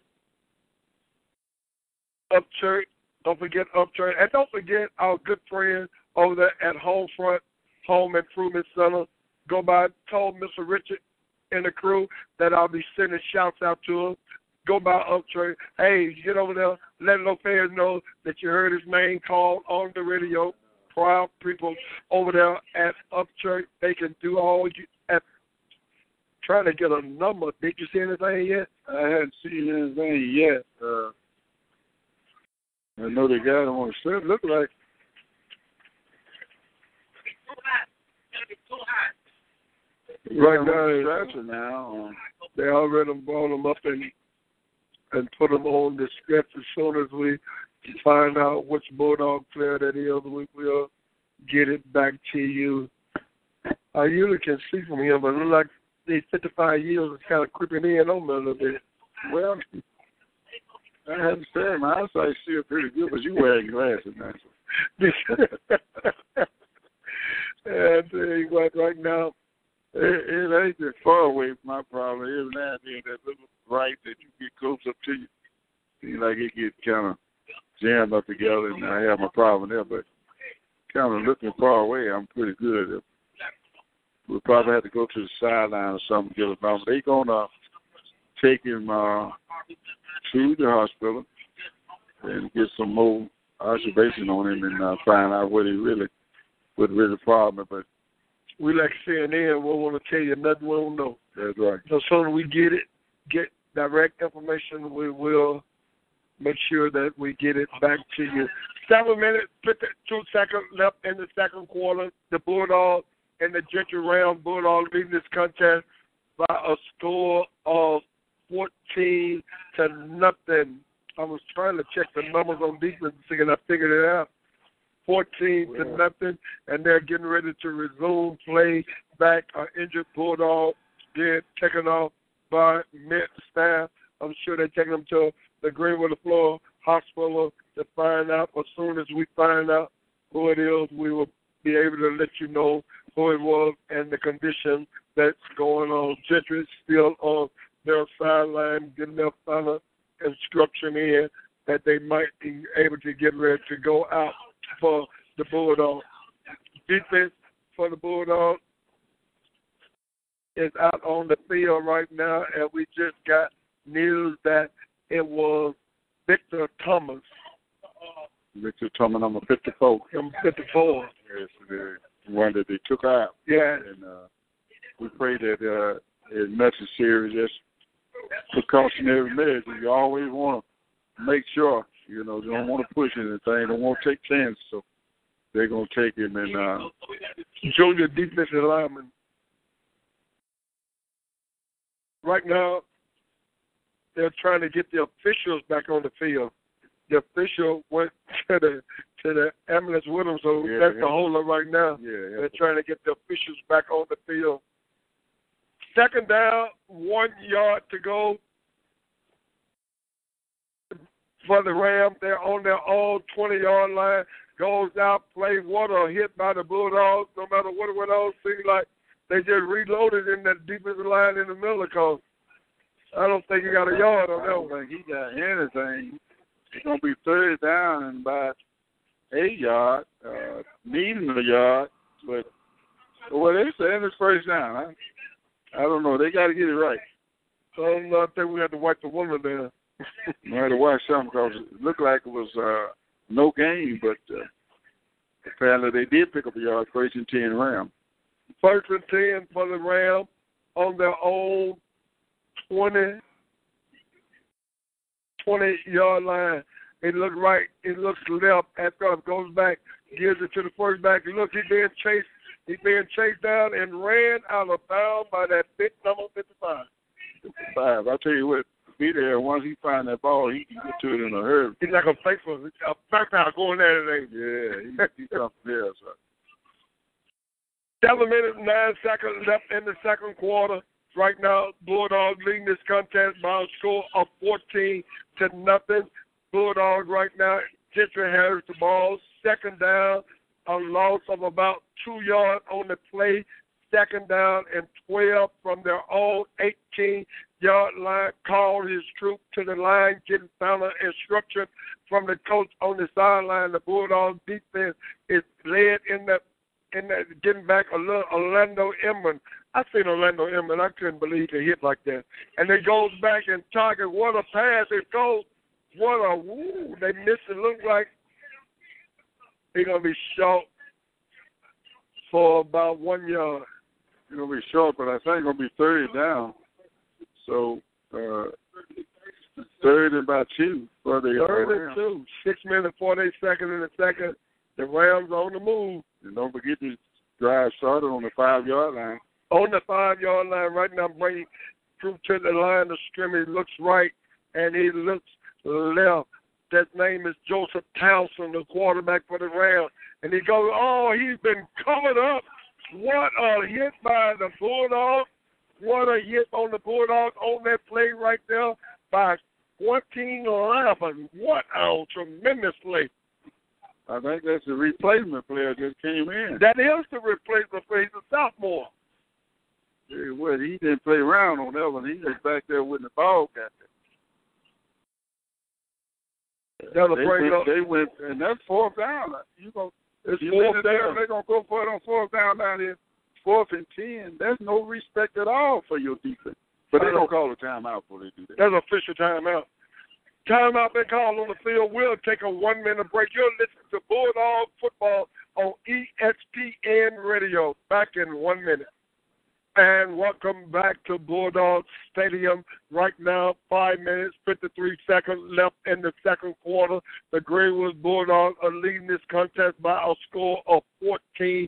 don't forget Upchurch. And don't forget our good friend over there at Homefront Home Improvement Center. Go by, told Mr. Richard and the crew that I'll be sending shouts out to him. Go by Upchurch. Hey, get over there, let LeFleur know that you heard his name called on the radio. Proud people over there at Upchurch. They can do all you at trying to get a number. Did you see anything yet? I haven't seen anything yet. I know the guy on the set look like. Right now, they're now. They already brought him up and put him on the stretch. As soon as we find out which Bulldog player that is, we will get it back to you. I usually can see from him, but it looks like these 55 years is kind of creeping in on me a little bit. Well, I have to say, my eyesight's still pretty good, but you wearing glasses, man. And right now, it ain't that far away from my problem. Every now and then, that little right that you get close up to you, seems like it gets kind of jammed up together, and I have my problem there. But kind of looking far away, I'm pretty good. We'll probably have to go to the sideline or something to get a problem. They're going to take him to the hospital and get some more observation on him and find out what really problem. But we like CNN, we don't want to tell you nothing we don't know. That's right. So as soon as we get it, get direct information, we will make sure that we get it back to you. 7 minutes, 52 seconds left in the second quarter. The Bulldogs and the Gentry round. Bulldogs leading this contest by a score of 14-0. I was trying to check the numbers on defense and I figured it out. 14-0, and they're getting ready to resume play back. An injured Bulldog did taken off by Met staff. I'm sure they're taking them to the Greenwood LeFleur Hospital to find out. As soon as we find out who it is, we will be able to let you know who it was and the condition that's going on. Gentry still on their sideline, getting their final instruction in that they might be able to get ready to go out for the Bulldogs. Defense for the Bulldogs is out on the field right now, and we just got news that it was Victor Thomas. Victor Thomas, number 54. Number 54. Yes, the one that they took out. Yeah. And we pray that it's necessary, just precautionary measures. You always want to make sure. You know, they don't want to push anything. They don't want to take chances, so they're going to take him. And junior defensive lineman. Right now, they're trying to get the officials back on the field. The official went to the ambulance with them, so yeah, that's the holdup right now. Yeah. They're trying to get the officials back on the field. Second down, 1 yard to go. for the Rams. They're on their own 20-yard line. Goes out, plays water, hit by the Bulldogs. No matter what it went on, seems like they just reloaded in that defensive line in the middle of the coast. I don't think he got a yard on that one. I don't think he got anything. It's going to be third down and about 8 yards, needing a yard. But well, they saying it's first down. I don't know. They got to get it right. So I think we had to watch the woman there. We had to watch something because it looked like it was no game, but apparently they did pick up a yard, first and 10 Ram. First and 10 for the Ram on their own 20-yard line. It looks right. It looks left. After it goes back, gives it to the first back. Look, he's being chased down and ran out of bounds by that big number 55. 55. I tell you what, be there once he finds that ball, he can get to it in a hurry. He's like a backpack going there today. Yeah, he's something else. 7 minutes, 9 seconds left in the second quarter. Right now, Bulldogs leading this contest by a score of 14-0. Bulldogs right now, Gentry has the ball. Second down, a loss of about 2 yards on the play. Second down and 12 from their own 18-yard line. Called his troop to the line, getting final instruction from the coach on the sideline. The Bulldogs defense is led in that getting back a little Orlando Inman. I seen Orlando Inman. I couldn't believe he hit like that. And they goes back and target. What a pass. It goes. What a woo. They missed it. Looked like he's going to be short for about 1 yard. He's going to be short, but I think it's going to be 30 down. So 30 and about 2 for the 32. 6 minutes, 48 seconds in the second. The Rams on the move. And don't forget this drive started on the 5-yard line. On the 5-yard line right now, bringing through to the line of scrimmage. Looks right, and he looks left. That name is Joseph Townsend, the quarterback for the Rams. And he goes, oh, he's been covered up. What a hit by the Bulldogs. What a hit on the Bulldogs on that play right there by 14 Lyman. What a tremendous play. I think that's the replacement player that came in. That is the replacement player. He's a sophomore. Yeah, well, he didn't play around on that one. He was back there when the ball got there. They went, and that's fourth down. It's fourth down. They're going to go for it on fourth down down here. 4th and 10. There's no respect at all for your defense. But they don't call a timeout before they do that. That's an official timeout. Timeout been called on the field. We'll take a 1-minute break. You're listening to Bulldog Football on ESPN Radio. Back in 1 minute. And welcome back to Bulldog Stadium. Right now, 5 minutes, 53 seconds left in the second quarter. The Greenwood Bulldogs are leading this contest by a score of 14-0.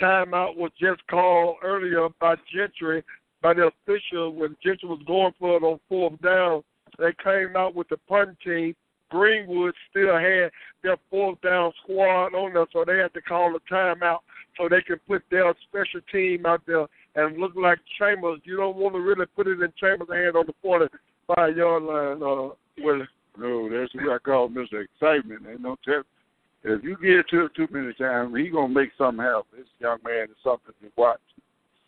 Timeout was just called earlier by the official when Gentry was going for it on fourth down. They came out with the punt team. Greenwood still had their fourth down squad on them, so they had to call a timeout so they could put their special team out there and look like Chambers. You don't want to really put it in Chambers' hand on the 45-yard line, Willie. No, that's what I call Mr. Excitement. Ain't no tip. If you get to it too many times, he's going to make something happen. This young man is something to watch.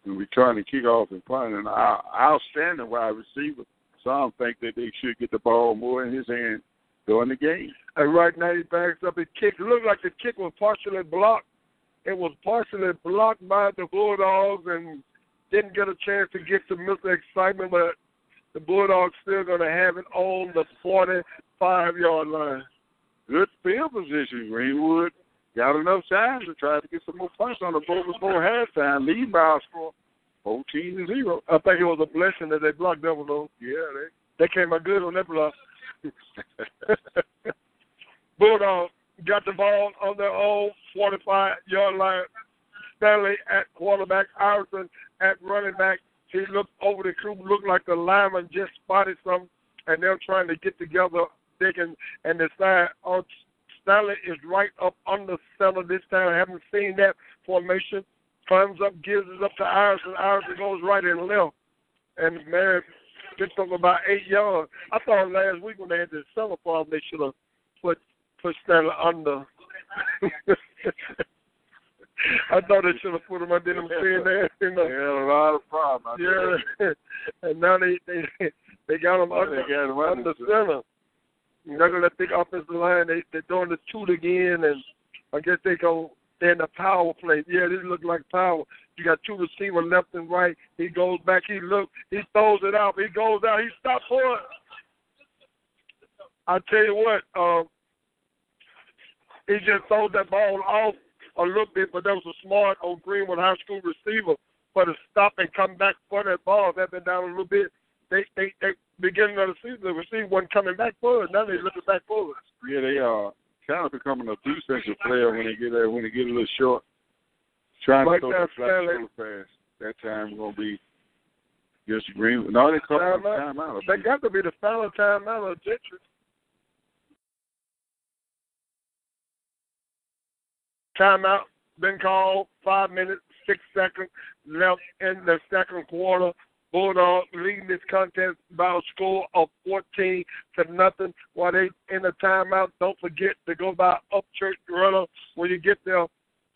And we're trying to kick off and punt. And our outstanding wide receiver, some think that they should get the ball more in his hand during the game. And right now he backs up and kicks. It looked like the kick was partially blocked. It was partially blocked by the Bulldogs and didn't get a chance to get to Mr. Excitement, but the Bulldogs still going to have it on the 45-yard line. Good field position, Greenwood. Got enough time to try to get some more punts on the board before halftime. Lead by our score 14-0. I think it was a blessing that they blocked that one, though. Yeah, they came out good on that block. Bulldogs got the ball on their own 45-yard line. Stanley at quarterback, Iverson at running back. He looked over the crew, looked like the lineman just spotted something, and they're trying to get together, digging, and decide on Stanley is right up under center this time. I haven't seen that formation. Climbs up, gives it up to Iverson. Iverson goes right and left. And man, They're talking about 8 yards. I thought last week when they had the summer farm, they should have put Stanley under. I thought they should have put him under them pin there. You know. They had a lot of problems. Yeah, and now they got him under center. They're going to let the offensive line. They're doing the shoot again, and I guess they're in a power play. Yeah, this looks like power. You got two receivers left and right. He goes back. He looks. He throws it out. He goes out. He stops for it. I tell you what, he just throwed that ball off a little bit, but that was a smart old Greenwood High School receiver for the stop and come back for that ball. That been down a little bit. They beginning of the season, the receiver wasn't coming back forward. Now they're looking back forward. Yeah, they are kind of becoming a defensive player when they get there, when they get a little short. Trying to throw the flat really fast. That time going to be just Greenwood. No, they call it timeout. They got to be the final timeout of Gentry. Timeout been called, 5 minutes, 6 seconds left in the second quarter. Bulldogs leading this contest by a score of 14-0. While they in the timeout, don't forget to go by Upchurch Rental. When you get there,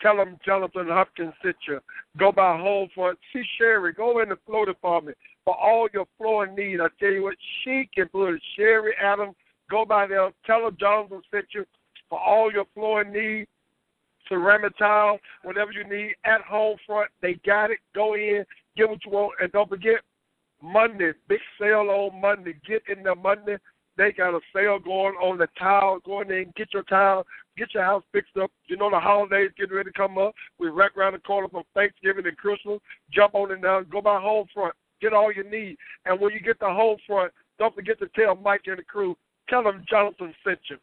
tell them Jonathan Hopkins sent you. Go by Homefront. See Sherry. Go in the floor department for all your flooring needs. I tell you what, she can put it. Sherry Adams, go by there. Tell her Jonathan sent you for all your flooring needs. Ceramic tile, whatever you need at Homefront, they got it. Go in, get what you want, and don't forget Monday, big sale on Monday. Get in there Monday. They got a sale going on the tile. Go in there and get your tile, get your house fixed up. You know the holidays getting ready to come up. We're right around the corner from Thanksgiving and Christmas. Jump on in there, go by Homefront, get all you need. And when you get to Homefront, don't forget to tell Mike and the crew, tell them Jonathan sent you.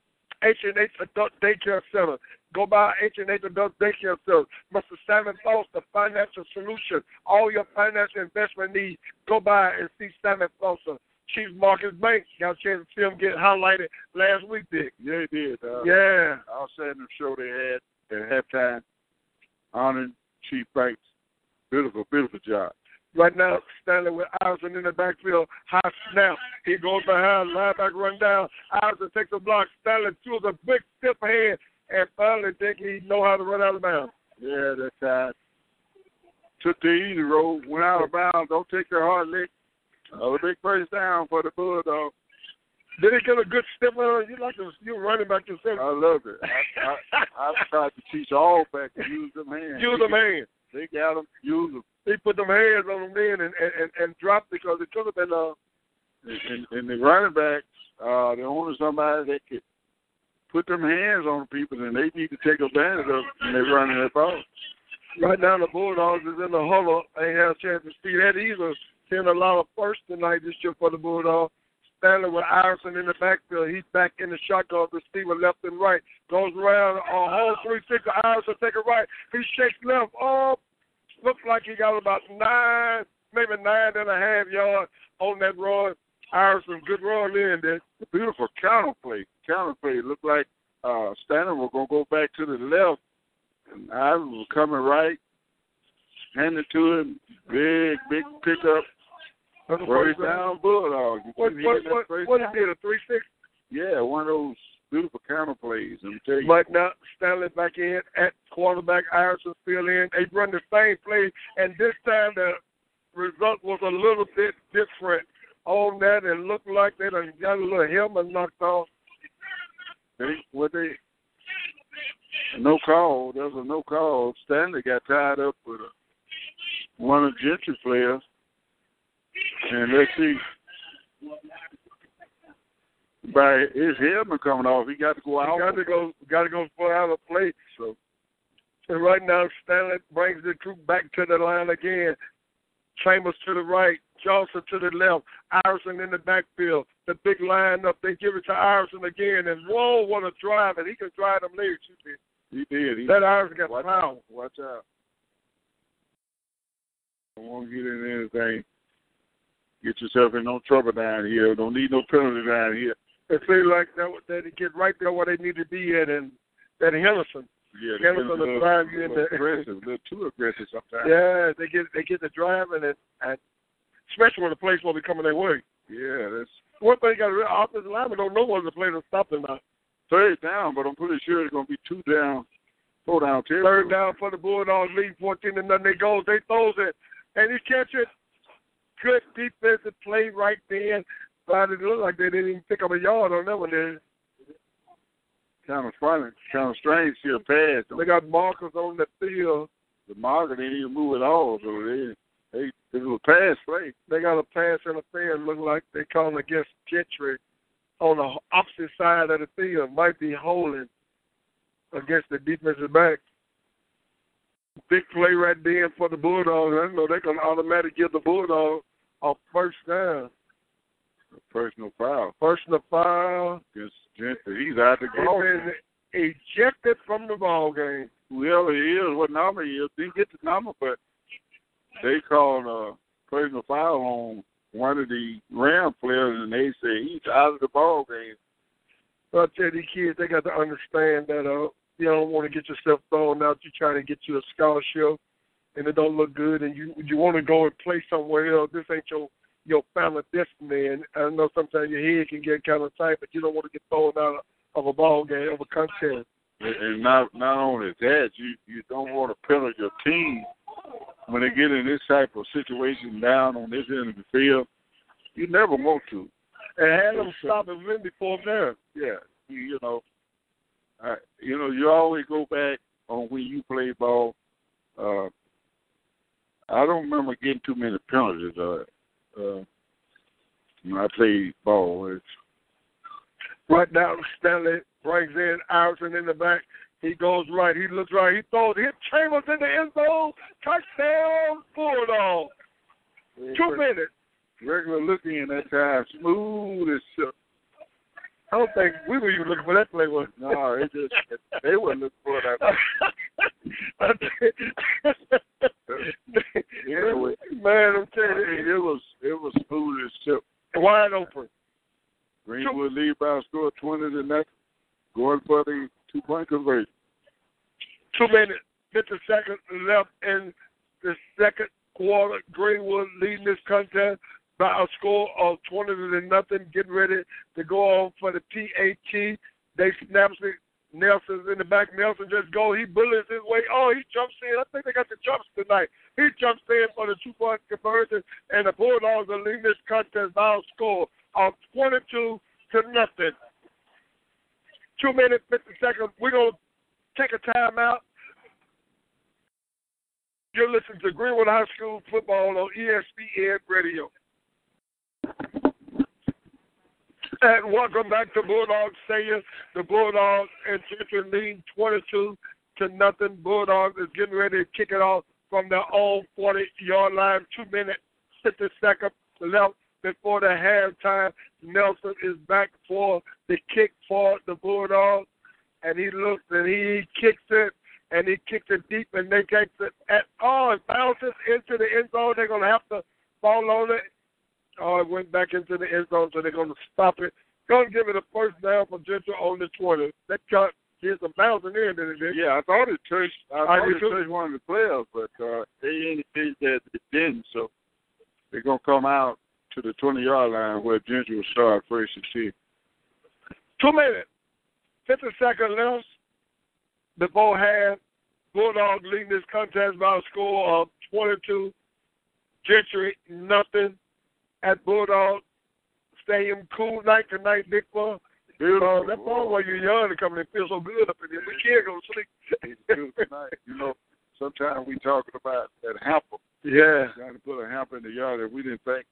H&H Adult Day Care Center. Go by H&H Adult Day Care Center. Mr. Sammy Foster Financial Solution. All your financial investment needs. Go by and see Sammy Foster. Chief Marcus Banks. Got a chance to see him get highlighted last week, Dick. Yeah, he did. Yeah. I was saying the show they had at halftime honoring Chief Banks. Beautiful, beautiful job. Right now, Stanley with Iverson in the backfield. High snap. He goes behind. Linebacker run down. Iverson takes a block. Stanley throws a big stiff hand and finally think he know how to run out of bounds. Yeah, that's right. Took the easy road. Went out of bounds. Don't take your hard lick. Another big first down for the Bulldogs. Did he get a good stiff hand? You running back yourself. I love it. I tried to teach all back to use them hands. Use them hands. They got them. Use them. They put them hands on them then and dropped because it could have been in the running backs, they wanted somebody that could put them hands on people and they need to take advantage of when they're running that ball. Right now the Bulldogs is in the huddle. Ain't had a chance to see that either. Seeing a lot of firsts tonight this year for the Bulldogs. Stanley with Iverson in the backfield. He's back in the shotgun, receiver left and right. Goes around on hole 3-6. Iverson take it right. He shakes left. Oh, looks like he got about 9.5 yards on that run. Iverson, good run in there. Beautiful counterplay. Counterplay. Looked like Stanley was going to go back to the left, and Iverson was coming right, handed to him. Big pickup. First down Bulldog. What is it, a 3-6? Yeah, one of those beautiful counter plays. Let me tell you. Right now, Stanley back in at quarterback. Iverson still in. They run the same play, and this time the result was a little bit different on that. It looked like they done got a little helmet knocked off. No call. There was a no call. Stanley got tied up with one of Gentry's players. And let's see. By his helmet coming off, he got to go out. Got to go for out of play. So, and right now, Stanley brings the troop back to the line again. Chambers to the right, Johnson to the left, Iverson in the backfield. The big line up. They give it to Iverson again, and whoa, what a drive! And he could drive them legs. He did. That Iverson got watch power. Out. Watch out! I won't get in anything. Get yourself in no trouble down here. Don't need no penalty down here. It seems like that they get right there where they need to be at, and that Henderson. Yeah, Henderson will drive you in there. Aggressive, a little too aggressive sometimes. Yeah, they get the driving, and especially when the play's going to be coming their way. Yeah, that's one thing. The offensive linemen don't know whether to play to stop them on third down, but I'm pretty sure it's going to be 2 down, 4 down, 10. Third down for the Bulldogs, lead 14-0. They goes, they throws it, and he catches it. Good defensive play right there. But it looked like they didn't even pick up a yard on that one there. Kind of strange here, pass. They got markers on the field. The marker didn't even move at all, so it was a pass play. They got a pass on the field. Looked like they called against Gentry on the opposite side of the field. Might be holding against the defensive back. Big play right there for the Bulldogs. I know they can automatically give the Bulldogs a first down. Personal foul. Against Gentry. He's out the game. Ejected from the ball game. Whoever he is, what number he is, didn't get the number, but they called a personal foul on one of the Ram players, and they said he's out of the ball game. So I tell these kids, they got to understand that you don't want to get yourself thrown out. You're trying to get you a scholarship, and it don't look good, and you want to go and play somewhere else. This ain't your family destiny, and I know sometimes your head can get kind of tight, but you don't want to get thrown out of a ball game, of a contest. And not only that, you don't want to penalize your team when they get in this type of situation down on this end of the field. You never want to. And had them stop and win before there. Yeah, you always go back on when you play ball. I don't remember getting too many penalties. I played ball. Right now, Stanley brings in Iverson in the back. He goes right. He looks right. He throws. Hit Chambers in the end zone. Touchdown, Bulldog. 2 minutes. Regular looking in that time. Smooth as shit. I don't think we were even looking for that play. No, they weren't looking for that. Anyway, man, I'm telling you, it was smooth as shit. Wide open. Greenwood lead by a score of 20-0, going for the 2-point conversion. 2 minutes, 50 seconds left in the second quarter. Greenwood leading this contest by a score of 20-0, getting ready to go on for the PAT. They snaps it. Nelson's in the back. Nelson just go. He bullets his way. Oh, he jumps in. I think they got the jumps tonight. He jumps in for the 2-point conversion, and the Bulldogs are leading this contest by a score of 22-0. 2 minutes, 50 seconds. We're going to take a timeout. You're listening to Greenwood High School football on ESPN Radio. And welcome back to Bulldogs Sayers. The Bulldogs and Central lead 22-0. Bulldogs is getting ready to kick it off from their own 40-yard line. 2 minutes, 50 seconds left. Before the halftime, Nelson is back for the kick for the Bulldogs, and he looks and he kicks it, and he kicks it deep, and they takes it at all. It bounces into the end zone. They're going to have to fall on it. Oh, it went back into the end zone, so they're going to stop it. Going to give it a first down for Gentry on the 20. That cut is a bouncing in, didn't it? Yeah, I thought it touched. I thought it touched one of the players, but they indicated that it didn't, so they're going to come out to the 20-yard line where Gentry will start first and see. 2 minutes, 50 seconds left before half. Bulldogs leading this contest by a score of 22. Gentry 0 at Bulldog Stadium. Cool night tonight, Big Boy. That ball when you're young to come and feel so good up in there. We can't go to sleep. Sometimes we talking about that hamper. Yeah. Trying to put a hamper in the yard that we didn't think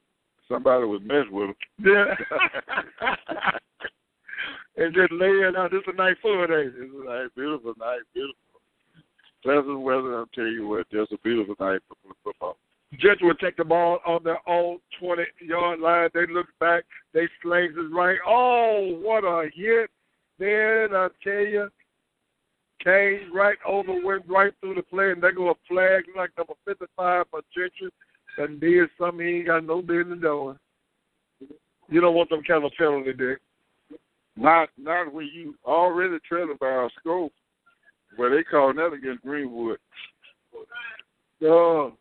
somebody was messing with him. Yeah. And just laying out. This is a night full of days. This is a night, beautiful night, beautiful. Pleasant weather, I'll tell you what, just a beautiful night for football. Jets will take the ball on their own 20-yard line. They look back. They slings it right. Oh, what a hit. Then I tell you, came right over, went right through the play, and they go a flag like number 55 for Jets. And did something he ain't got no business doing. You don't want them kind of penalty, Dick. Not when you already trailing by our scope, where they call that against Greenwood. Oh,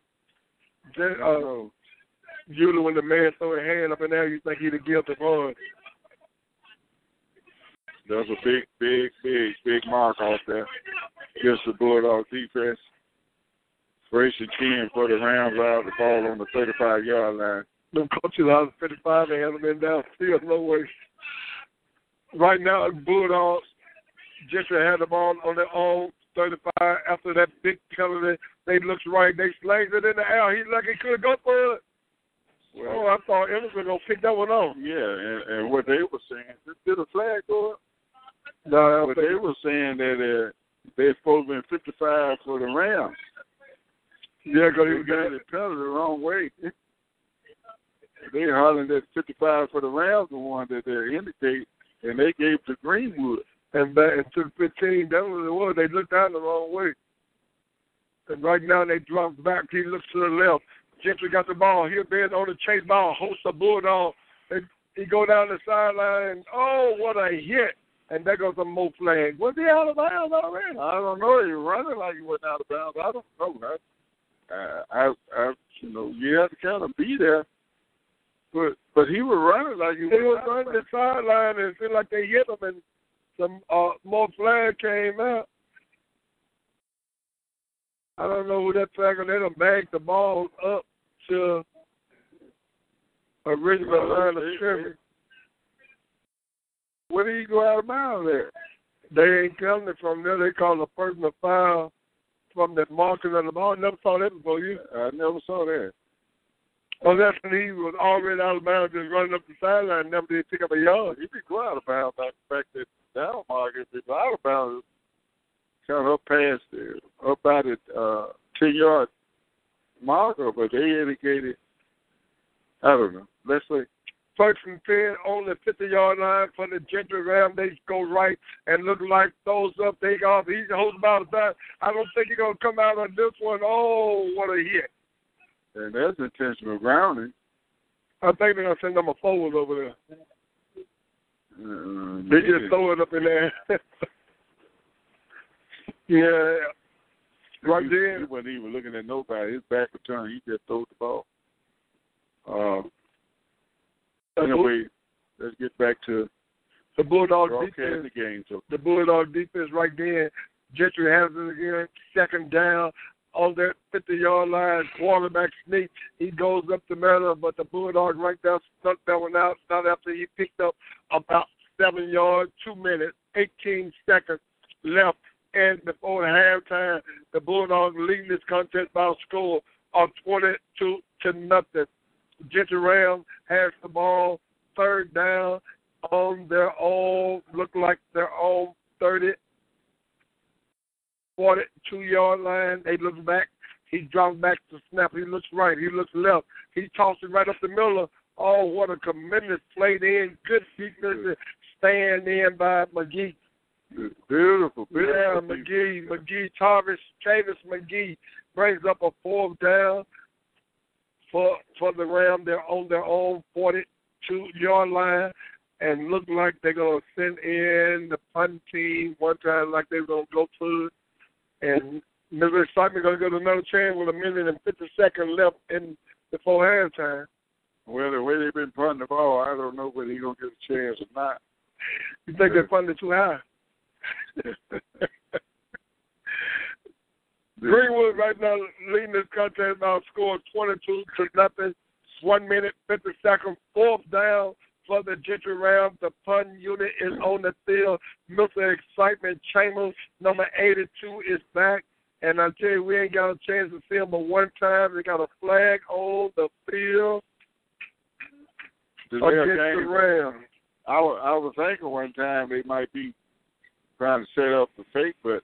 Usually when the man throw his hand up in there, you think he's the guilty one. That's a big mark off there. Gets the Bulldog defense. Brace chin for the Rams out the ball on the 35-yard line. Them coaches out of 35, they haven't been downfield no way. Right now, the Bulldogs, Gentry had the ball on their own 35. After that big penalty, they looked right. They slings it in the air. He's lucky he could have gone for it. Well, oh, I thought Iverson was going to pick that one off. Yeah, and what they were saying, did a flag go up? No, but they were saying that they're supposed to be 55 for the Rams. Yeah, because he was getting the penalty the wrong way. They hollering that 55 for the Rams, the one that they indicate, and they gave to Greenwood. And back to 15, that was the one. They looked down the wrong way. And right now they dropped back. He looks to the left. Gentry got the ball. He'll be on the chase ball, host the Bulldog. He go down the sideline, and oh, what a hit. And there goes a Mo flag. Was he out of bounds already? I don't know. He was running like he wasn't out of bounds. I don't know, man. You know, you have to kind of be there. But he was running like he was running the sideline, and it seemed like they hit him, and some more flag came out. I don't know who that tackle. They done bagged the ball up to a regular line of scrimmage. Where did he go out of bounds there? They ain't coming from there. They call a personal foul from that marking of the ball. I never saw that before. I never saw that. Oh, that's when he was already out of bounds, just running up the sideline. Never did pick up a yard. He'd be going out of bounds. I expect that down market. If it's out of bounds, kind of up past there, up out at 10-yard marker, but they indicated, I don't know. Let's see. First and 10 on the 50-yard line for the Gentry Ram. They go right and look like those up. They go off. He's holding about a time. I don't think he's going to come out on this one. Oh, what a hit. And that's intentional grounding. I think they're going to send them a forward over there. They just throw it up in there. Yeah. Right there. He wasn't even looking at nobody. His back was turned. He just threw the ball. Anyway, let's get back to the Bulldog defense. The Bulldog defense right there. Gentry has it again. Second down on that 50-yard line. Quarterback sneak. He goes up the middle, but the Bulldog right there stuck that one out. Not after he picked up about 7 yards, 2 minutes, 18 seconds left. And before halftime, the Bulldogs leading this contest by a score of 22-0. Gentry Rams has the ball, third down on their own, look like their own 42-yard line. They look back. He drops back to snap. He looks right. He looks left. He tosses right up the middle. Oh, what a tremendous play in. Good defense. Stand in by McGee. Beautiful. Yeah, McGee. Chavis McGee brings up a fourth down. For the Rams, they're on their own 42-yard line and look like they're going to send in the punt team one time like they're going to go to it. And Mr. Excitement going to get another chance with 1:50 left in before halftime. Well, the way they've been punting the ball, I don't know whether he's going to get a chance or not. You think they're punting it too high? Greenwood right now leading this contest by a score of 22-0. 1:50, fourth down for the Gentry Rams. The punt unit is on the field. Mr. Excitement Chambers, number 82, is back. And I tell you, we ain't got a chance to see him but one time. They got a flag on the field against the Rams. I was thinking one time they might be trying to set up the fake, but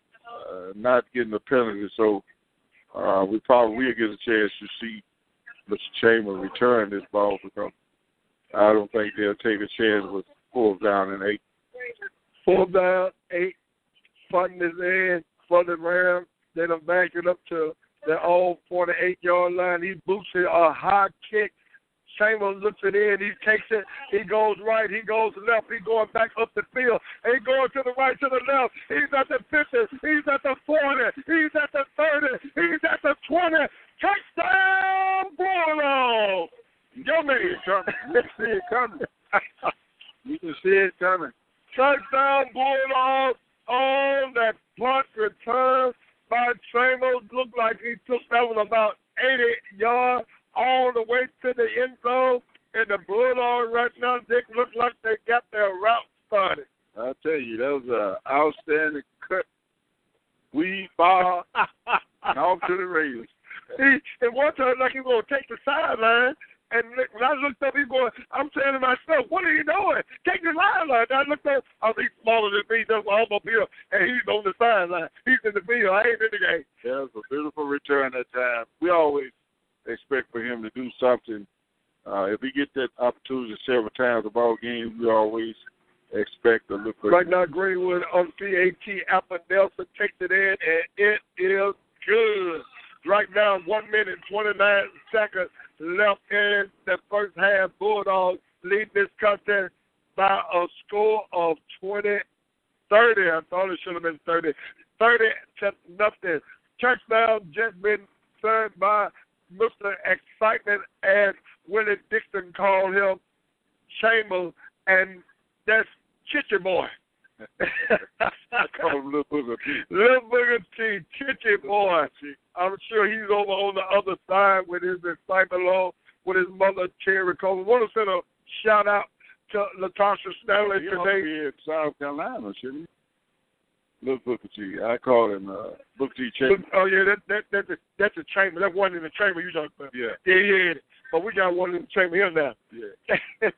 not getting a penalty, so we probably will get a chance to see Mr. Chambers return this ball because I don't think they'll take a chance with 4th down and 8. 4th down, 8. Punting is in for the Rams. They done back it up to their own 48-yard line. He boots it a high kick. Chambers looks it in. He takes it. He goes right. He goes left. He going back up the field. He going to the right, to the left. He's at the 50. He's at the 40. He's at the 30. He's at the 20. Touchdown, Bulldog! You can see it coming. You can see it coming. Touchdown Bulldogs on that punt return by Chambers. Looked like he took that one about 80 yards all the way to the end zone. And the Bulldogs right now, Dick, look like they got their route started. I tell you, that was an outstanding cut. We far and off to the rails. And one time, like he was going to take the sideline. And when I looked up, he's going, I'm saying to myself, what are you doing? Take the sideline. I looked up, I was smaller than me. That's why I'm up here. And he's on the sideline. He's in the field. I ain't in the game. Yeah, it was a beautiful return that time. We always expect for him to do something. If we get that opportunity several times a ball game, we always expect to look for right him. Now, Greenwood on PAT. Alpha Nelson takes it in, and it is good. Right now, 1 minute, 29 seconds left in the first half. Bulldogs lead this contest by a score of 20-30. I thought it should have been 30. 30 to nothing. Touchdown just been served by Mr. Excitement, as Willie Dixon called him, Chambers, and that's Chitty Boy. I call him Little Booger T. Little Booger T, Chitty Boy. I'm sure he's over on the other side with his excitement along with his mother, Terry Cole. I want to send a shout-out to Latasha Stanley today. He in South Carolina, shouldn't he? Little Booker T. I call him Booker T. Chambers. Oh, yeah, that's a chamber. That one in the chamber you talking about. Yeah. Yeah. But we got one in the chamber here now. Yeah.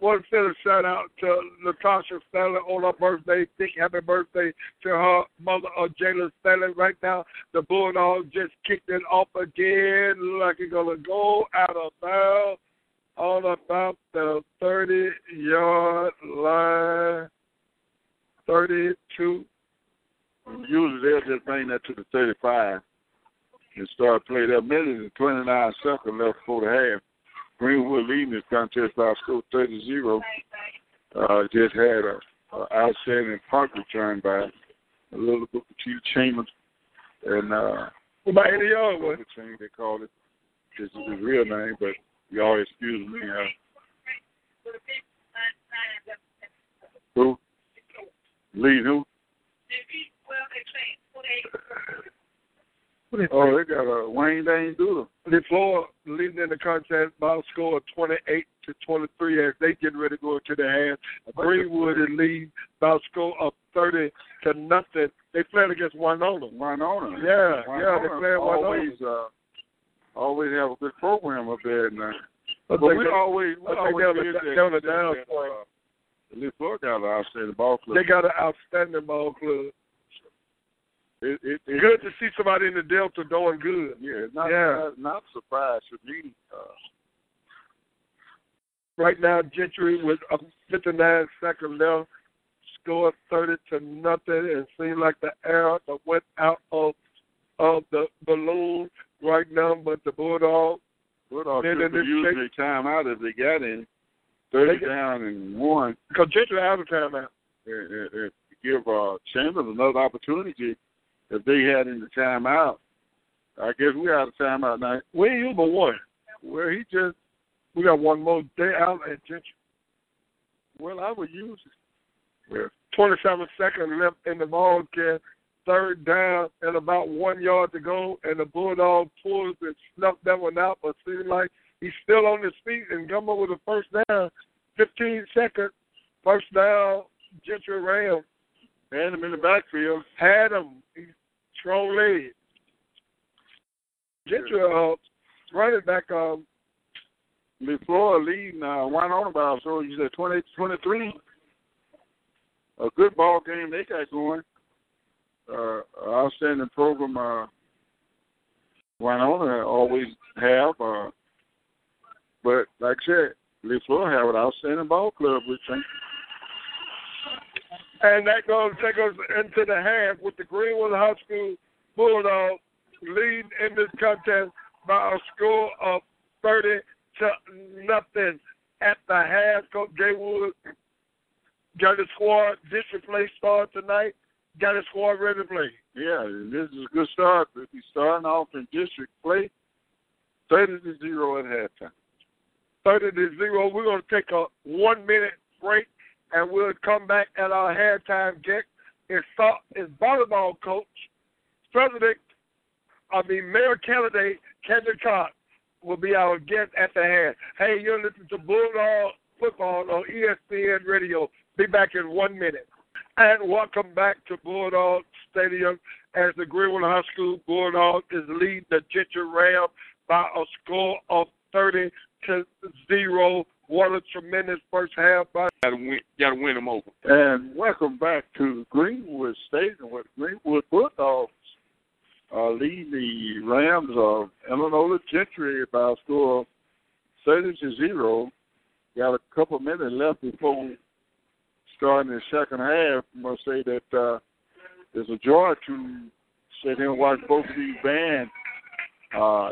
Want to send a shout-out to Latasha Stanley on her birthday. Big happy birthday to her mother, Jalen Stanley. Right now, the Bulldogs just kicked it off again. Look like it's going to go out of bounds on about the 30-yard line, 32. Usually they'll just bring that to the 35 and start playing that minute and 29 seconds left before the half. Greenwood leading this contest by score 30-0. Just had an outstanding punt return by a little book of Chief Chambers. And about 80 yards, what? They called it. This is his real name, but y'all excuse me. Who? Lee who? Oh, they got a Wayne Dane Doodle. LeFleur leading in the contest by a score of 28-23 as they get ready to go into the half. Greenwood is leading by a score of 30-0. They played against Winona. Winona. They played Winona. Always have a good program up there now. But we always down point. LeFleur got an outstanding ball club. They got an outstanding ball club. It's good to see somebody in the Delta doing good. Yeah, not surprised for me. Right now, Gentry with 59 seconds left, scored 30-0, and seemed like the air that went out of the balloon right now. But the Bulldogs should have used their timeout if they got in 30 down and 1. Because Gentry had a timeout. And give Chambers another opportunity. If they had in the timeout, I guess we're out of timeout now. Where you but one? Where he just we got one more day out at Gentry. Well, I would use it. Yeah. 27 seconds left in the ball game. 3rd down and about 1 yard to go, and the Bulldog pulls and snuffed that one out. But seems like he's still on his feet and come up with a 1st down. 15 seconds. 1st down. Gentry Rams. Had him in the backfield. Had him. He's strong lead. Gentry, running back. LeFleur leading Winona by, so you said 28-23. A good ball game they got going. Outstanding program. Winona always have. But like I said, LeFleur have an outstanding ball club, we think. And that going to take us into the half with the Greenwood High School Bulldogs leading in this contest by a score of 30-0 at the half. Coach Jay Wood got his squad. This is play start tonight. Got his squad ready to play. Yeah, this is a good start. If he's starting off in district play, 30-0 at halftime. 30-0. We're going to take a 1-minute break, and we'll come back at our halftime check. It's volleyball coach, mayor candidate Kendrick Cox will be our guest at the half. Hey, you're listening to Bulldog Football on ESPN Radio. Be back in 1 minute. And welcome back to Bulldog Stadium as the Greenwood High School Bulldogs is leading the Gentry Rams by a score of 30-0. What a tremendous first half. Got to win them over. And welcome back to Greenwood Stadium with Greenwood Bulldogs leading the Rams of Illinois Gentry by a score of 30-0. Got a couple minutes left before starting the second half. I must say that it's a joy to sit here and watch both of these bands.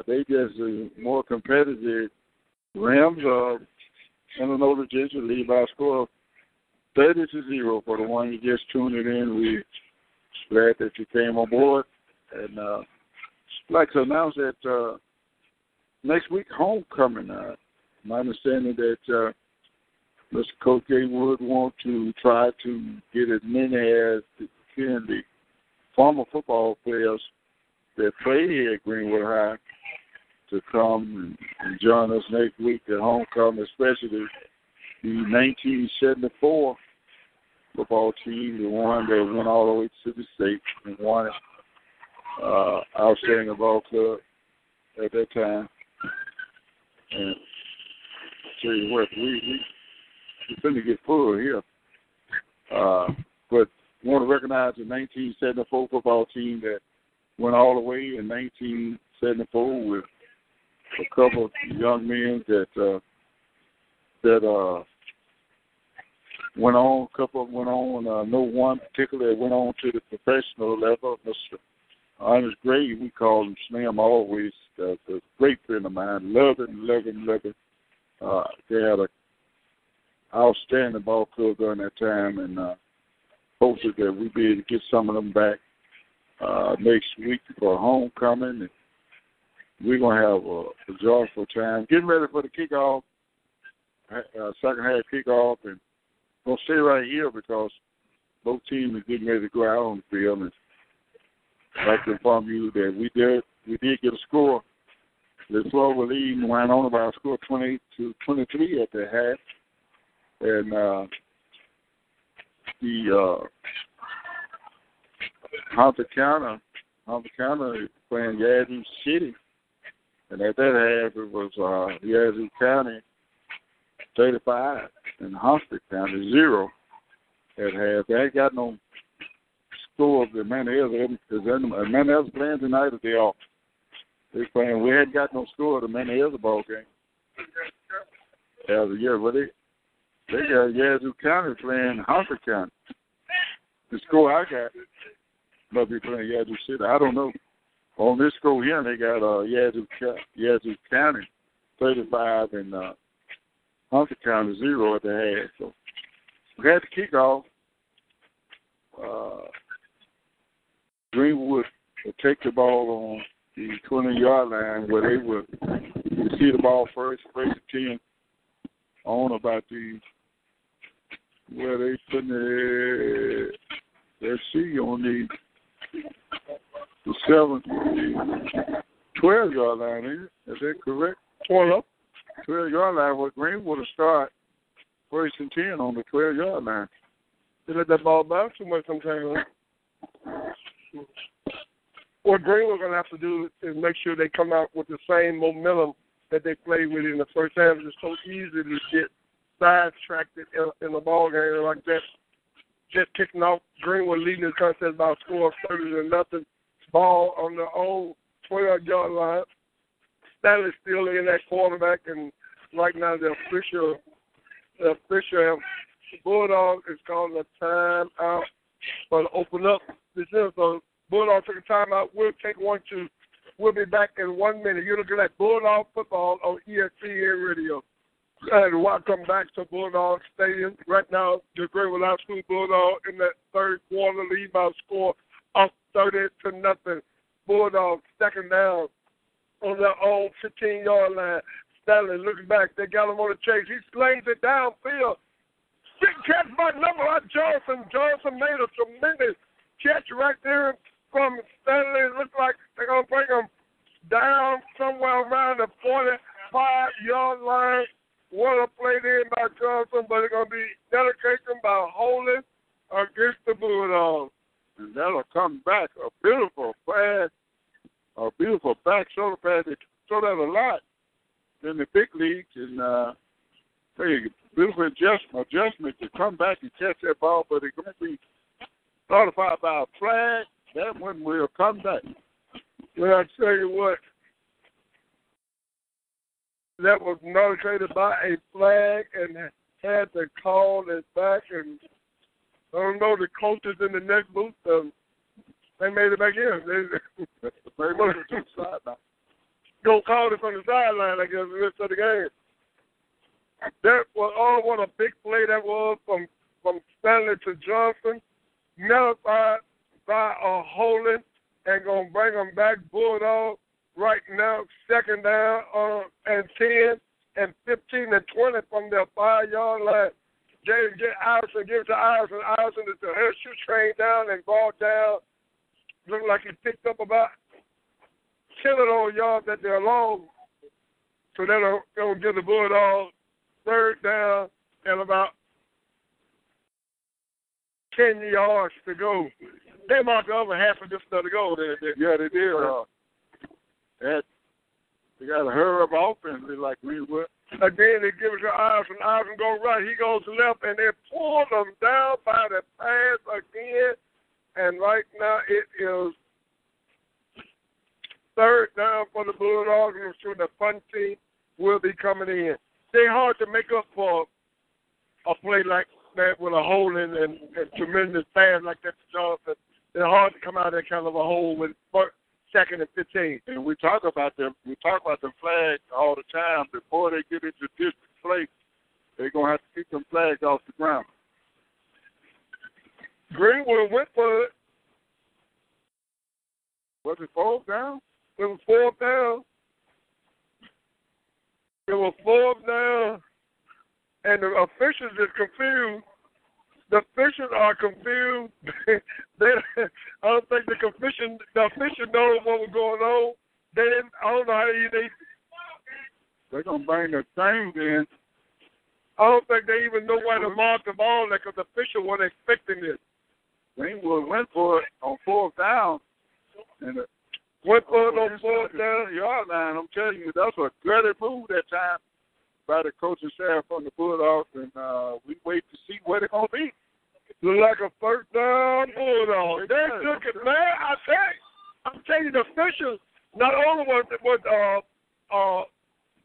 They just more competitive. Rams Illinois Gentry lead by a score of 30-0. For the one you just tuned in, we're glad that you came on board. And I'd like to announce that next week, homecoming. My understanding that Mr. Coach K would want to try to get as many as can the former football players that play here at Greenwood High to come and join us next week at homecoming, especially the 1974 football team, the one that went all the way to the state and won it. Outstanding ball club at that time. And I'll tell you what, we're going to get full here. But I want to recognize the 1974 football team that went all the way in 1974 with a couple of young men that went on, a couple of them went on, no one particularly went on to the professional level. Mr. Honest Gray, we call him Slim always, a great friend of mine, loving. They had an outstanding ball club during that time, and hopefully that we'd be able to get some of them back next week for homecoming. And we're going to have a joyful time. Getting ready for the kickoff, second half kickoff, and we'll stay right here because both teams are getting ready to go out on the field. And I'd like to inform you that we did get a score. LeFleur will lead and went on about a score 20-23 at the half. And the Hunter County playing Yazoo City. And at that half, it was Yazoo County 35 and Hunter County 0 at half. They ain't got no score of the Manhattan's playing tonight at the off. They're playing. We hadn't got no score to many other ball games. Yeah, but they got Yazoo County playing Hunter County. The score I got must be playing Yazoo City. I don't know. On this score here, they got Yazoo County 35 and Hunter County 0 at the half. So we had the kickoff. Greenwood will take the ball on the 20-yard line where they would see the ball first and 10 on about the, where they putting it, let's see, on the 12-yard line, isn't it? Is that correct? 12-yard line where Greenwood will start first and 10 on the 12-yard line. They let that ball bounce too much sometimes. What Greenwood's going to have to do is make sure they come out with the same momentum that they played with in the first half. It's so easy to get sidetracked in the ball game like that. Just kicking off, Greenwood leading the contest by a score of 30-0. Ball on the own 12-yard line. Stanley's still in that quarterback, and right now the official Bulldog is calling a timeout for the open up. This is a Bulldog took a timeout. We'll take 1-2. We'll be back in 1 minute. You're looking at Bulldog Football on ESPN Radio. And welcome back to Bulldog Stadium. Right now, the Greenwood High School Bulldog in that third quarter lead by a score of 30-0. Bulldog second down on their own 15-yard line. Stanley looking back. They got him on the chase. He slings it downfield. Big catch by number one, Johnson. Johnson made a tremendous catch right there from Stanley. It looks like they're going to bring him down somewhere around the 45-yard line. What a play in by Johnson, but it's going to be dedication by Holy against the Bulldogs. And that'll come back. A beautiful pass. A beautiful back shoulder pass. They throw that a lot in the big leagues. And beautiful adjustment to come back and catch that ball, but it's going to be notified by a flag. That one will come back. Well, I tell you what, that was notified by a flag and had to call it back. And I don't know, the coaches in the next booth, they made it back in. They go call it from the sideline, I guess, the rest of the game. That was what a big play that was from Stanley to Johnson. Nullified by a holding and going to bring them back. Bulldog right now, second down and 10 and 15 and 20 from their 5-yard line. J.J. Iverson gives to Iverson. Iverson is the LSU train down and ball down. Looked like he picked up about 10 of those yards that they're long. So they're going to give the Bulldogs third down and about 10 yards to go. They marked the other half of this stuff to go. Yeah, they did. They got to hurry up offensively like we would. Again, they give it to Iverson. Iverson goes right. He goes left, and they pull them down by the pass again. And right now it is third down for the Bulldogs. And I'm sure the fun team will be coming in. They're hard to make up for a play like that with a hole in and tremendous pass like that to Johnson. They're hard to come out of that kind of a hole with second and 15. And we talk about the flags all the time. Before they get into this play, they're going to have to keep them flags off the ground. Greenwood went for it. Was it fourth down? It was fourth down. It was fourth down, and the officials are confused. The officials are confused. I don't think the official knows what was going on. I don't know how they. They're gonna bring the thing in. I don't think they even know why they marked the ball there because the official wasn't expecting this. Greenwood went for it on fourth down, and. Went for it on fourth down yard line. I'm telling you, that was a great move that time by the coaching staff from the Bulldogs, and we wait to see where they're going to be. Look like a first down Bulldogs. They took it, man. I'm telling you, the officials, not only was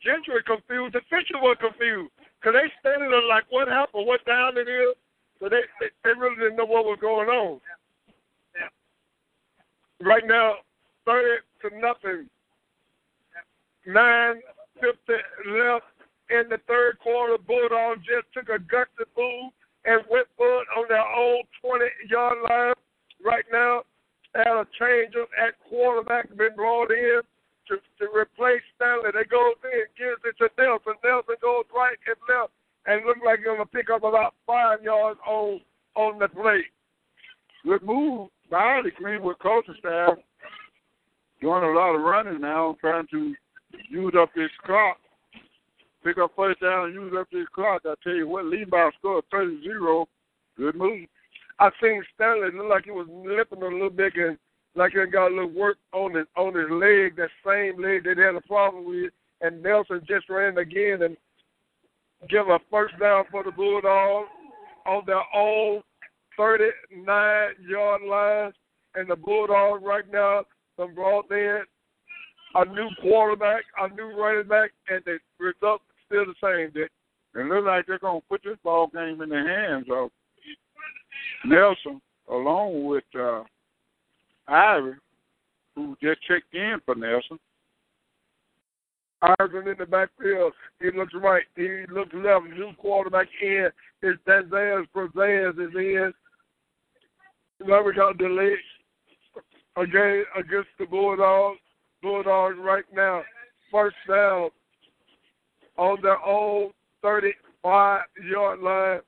Gentry confused, the officials were confused because they standing there like, what happened, what down it is. So they really didn't know what was going on. Yeah. Right now, 30-0. 9:50 left in the third quarter. Bulldogs just took a gutsy move and went for it on their own 20-yard line. Right now, had a change-up at quarterback been brought in to replace Stanley. They go in, gives it to Nelson. Nelson goes right and left and looks like he's going to pick up about 5 yards on the play. Good move by the Greenwood coaching staff. Doing a lot of running now, trying to use up this clock. Pick up first down and use up this clock. I tell you what, Levi scored 30-0. Good move. I seen Stanley look like he was limping a little bit and like he got a little work on his leg, that same leg that they had a problem with. And Nelson just ran again and give a first down for the Bulldogs on their own 39-yard line. And the Bulldogs right now, some brought in a new quarterback, a new running back, and the results still the same. It looks like they're going to put this ball game in the hands of Nelson along with Ivory, who just checked in for Nelson. Ivory in the backfield. He looks right. He looks left. New quarterback in. It's Brazez is in. Remember how delayed. Again, against the Bulldogs right now. First down on their own 35-yard line.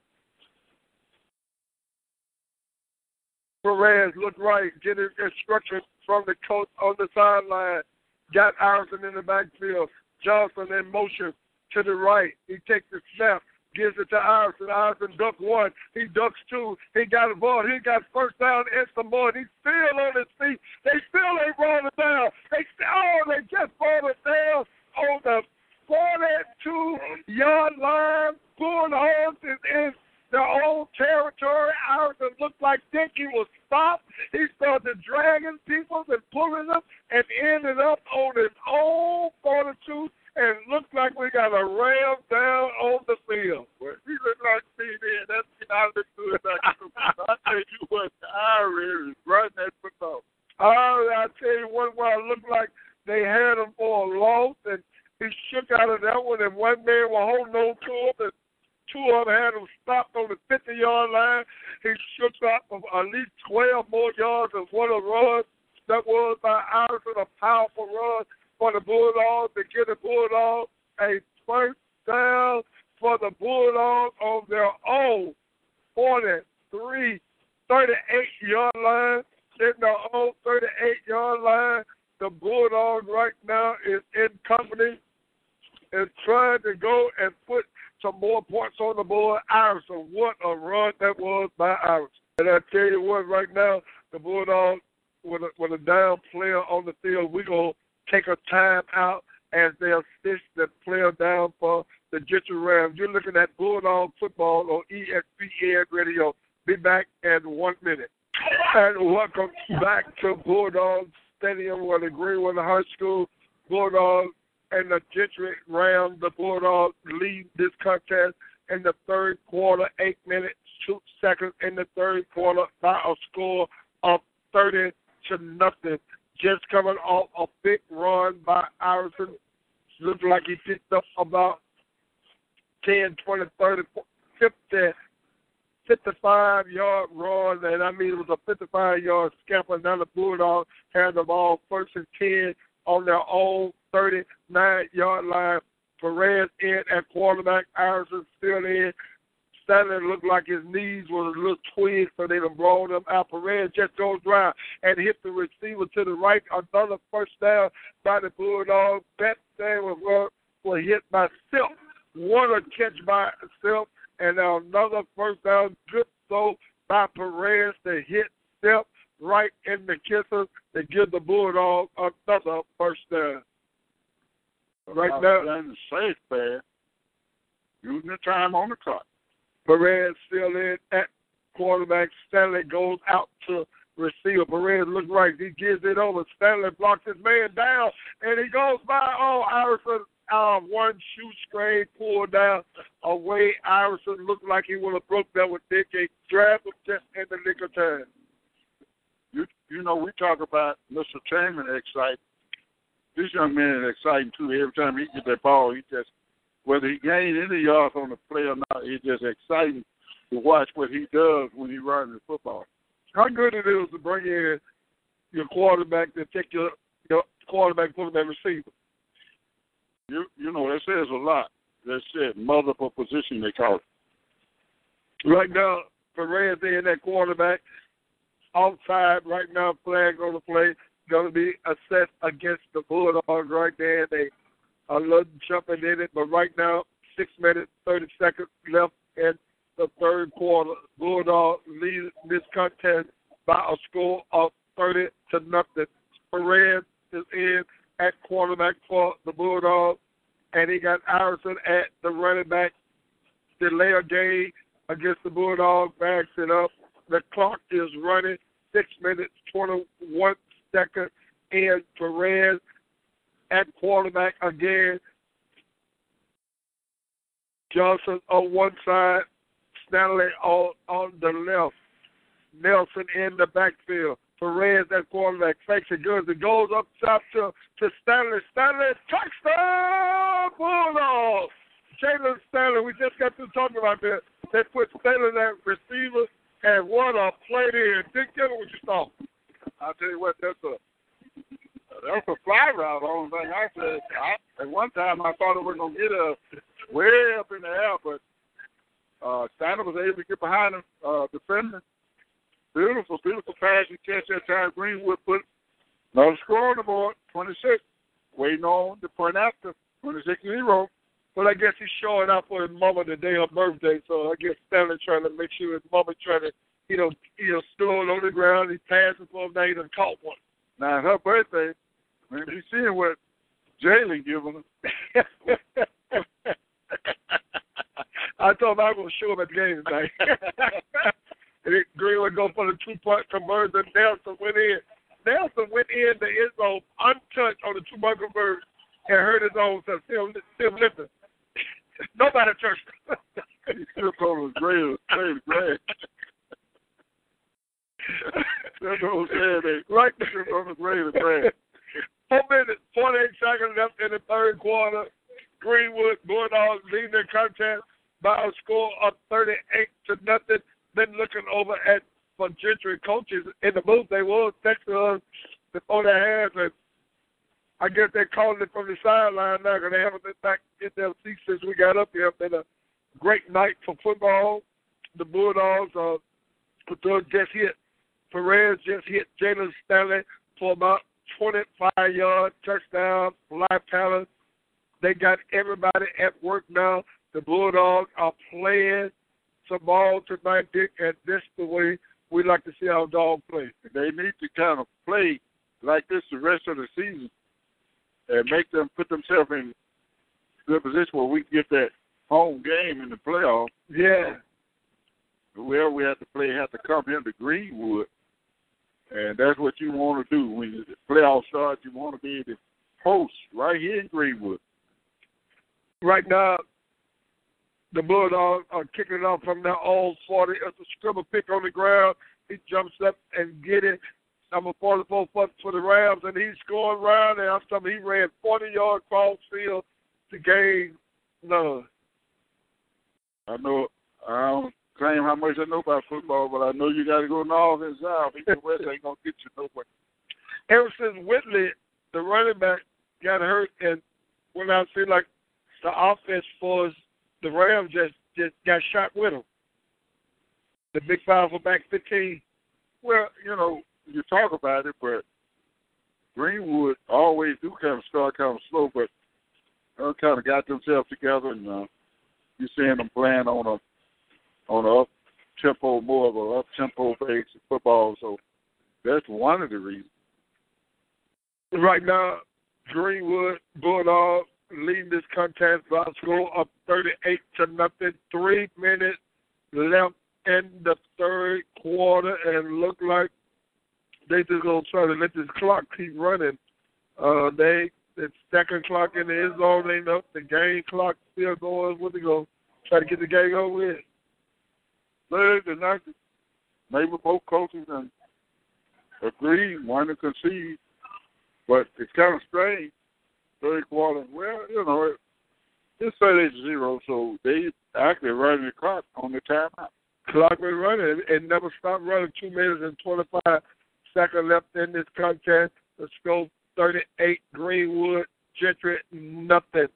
Perez looked right, getting instructions from the coach on the sideline. Got Iverson in the backfield. Johnson in motion to the right. He takes the snap, gives it to Iverson. Iverson ducked one. He ducks two. He got a ball. He got first down and some more. He's still on his feet. They still ain't rolling down. They just rolled it down on the 42-yard line. Bulldogs is in their own territory. Iverson looked like Dickie was stopped. He started dragging people and pulling them and ended up on his own 42, and looked like we got a ram down on the field. Well, he looked like CD, and that's what I looked good. I tell you what, I really run that football. I tell you what it looked like. They had him for a loss, and he shook out of that one, and one man was holding on to him, and two of them had him stopped on the 50-yard line. He shook out of at least 12 more yards than what a run that was by Iverson, a powerful run for the Bulldogs to get the Bulldogs a first down for the Bulldogs on their own 38-yard line. In their own 38-yard line, the Bulldogs right now is in company and trying to go and put some more points on the board. Iverson, what a run that was by Iverson. And I tell you what, right now, the Bulldogs, with a down player on the field, we're going to take a time out as they assist the player down for the Gentry Rams. You're looking at Bulldog football on ESPN Radio. Be back in 1 minute. And welcome back to Bulldogs Stadium, where the Greenwood High School Bulldogs and the Gentry Rams, the Bulldogs, lead this contest in the third quarter, 8 minutes, 2 seconds in the third quarter, by a score of 30-0. Just coming off a big run by Iverson. Looked like he picked up about 10, 20, 30, 50, 55-yard run. And, I mean, it was a 55-yard scamper. Now the Bulldogs had the ball first and 10 on their own 39-yard line. Perez in at quarterback. Iverson still in. Stanley looked like his knees was a little twig, so they done brought him out. Perez just goes round and hit the receiver to the right. Another first down by the Bulldogs. That thing was hit by Silk. What a catch by Silk. And now another first down. Good throw by Perez to hit Silk right in the kisser to give the Bulldogs another first down. Right now, the safe pass, using the time on the clock. Perez still in at quarterback. Stanley goes out to receiver. Perez looks right. He gives it over. Stanley blocks his man down, and he goes by. Oh, Iverson, one shoe strain, pulled down away. Iverson looked like he would have broke that with Dick. He grabbed him just in the nick of time. You know, we talk about Mr. Chambers excitement. This young man is exciting, too. Every time he gets that ball, he just, whether he gained any yards on the play or not, it's just exciting to watch what he does when he runs the football. How good it is to bring in your quarterback to take your quarterback, put him at receiver. You know, that says a lot. That said, multiple position, they call it. Right now, Perez in that quarterback. Outside right now, flag on the play. Going to be assessed against the Bulldogs right there. They are jumping in it, but right now, 6 minutes, 30 seconds left in the third quarter. Bulldogs lead this contest by a score of 30-0. Perez is in at quarterback for the Bulldogs, and he got Iverson at the running back. Delay a game against the Bulldogs, backs it up. The clock is running, 6 minutes, 21 second, and Perez at quarterback again. Johnson on one side, Stanley on the left. Nelson in the backfield. Perez at quarterback, fakes it good. It goes up top to Stanley. Stanley, touchdown, Bulldogs! Jalen Stanley, we just got through talking about that. They put Stanley at receiver, and what a play there. Dick, tell me what you saw. I'll tell you what, that's a that's a fly route. Only thing I said, at one time I thought it was gonna get us way up in the air, but Steiner was able to get behind him, defending. Beautiful, beautiful pass and catch that time. Greenwood put another score on the board, 26. Waiting on the point after, 26-0. But I guess he's showing up for his mama today, her birthday. So I guess Stanley trying to make sure his mama trying to, you know, stool on the ground. He's passing for him. Now he done caught one. Now her birthday, man, you seeing what Jalen giving him. I thought I was going to show him at the game tonight. And it, Greenwood go for the two-point conversion. Nelson went in. Nelson went in the end zone untouched on the two-point conversion and hurt his own self. Still lifting. Nobody touched him. He still called him great. That's what I'm saying. Right there on the great. 4 minutes, 48 seconds left in the third quarter. Greenwood Bulldogs leading the contest by a score of 38-0. Been looking over at some Gentry coaches in the booth. They were texting us before their hands, and I guess they're calling it from the sideline now because they haven't been back in their seats since we got up here. It's been a great night for football. The Bulldogs just hit Perez, just hit Jalen Stanley for about 25-yard touchdown, live talent. They got everybody at work now. The Bulldogs are playing some ball tonight, Dick, and this the way we like to see our dog play. They need to kind of play like this the rest of the season and make them put themselves in a position where we can get that home game in the playoff. Yeah. Where we have to play, have to come into Greenwood, and that's what you want to do. When the playoff starts, you want to be in the post right here in Greenwood. Right now, the Bulldogs are kicking it off from their own 40. It's a scribble pick on the ground. He jumps up and get it. Number 44 for the Rams, and he's scoring round. And I'm telling you, he ran 40-yard cross field to gain none. I know. I don't claim how much I know about football, but I know you got to go north and south. East West ain't gonna get you nowhere. Ever since Whitley, the running back, got hurt, and when I see like the offense for us, the Rams just got shot with him. The big powerful back 15. Well, you know, you talk about it, but Greenwood always do kind of start kind of slow, but they kind of got themselves together, and you're seeing them playing on a up-tempo, more of a up-tempo base of football, so that's one of the reasons. Right now, Greenwood Bulldogs leading this contest by a score of 38-0. 3 minutes left in the third quarter, and look like they just gonna try to let this clock keep running. The second clock in the end zone ain't up. The game clock still going. What they gonna try to get the game over with? Third and ninth. Maybe both coaches and agree, want to concede, but it's kind of strange. Third quarter, well, you know, it's 38-0, so they actually running the clock on the timeout. Clock been running and never stopped running. 2 minutes and 25 seconds left in this contest. Let's go 38, Greenwood, Gentry, nothing.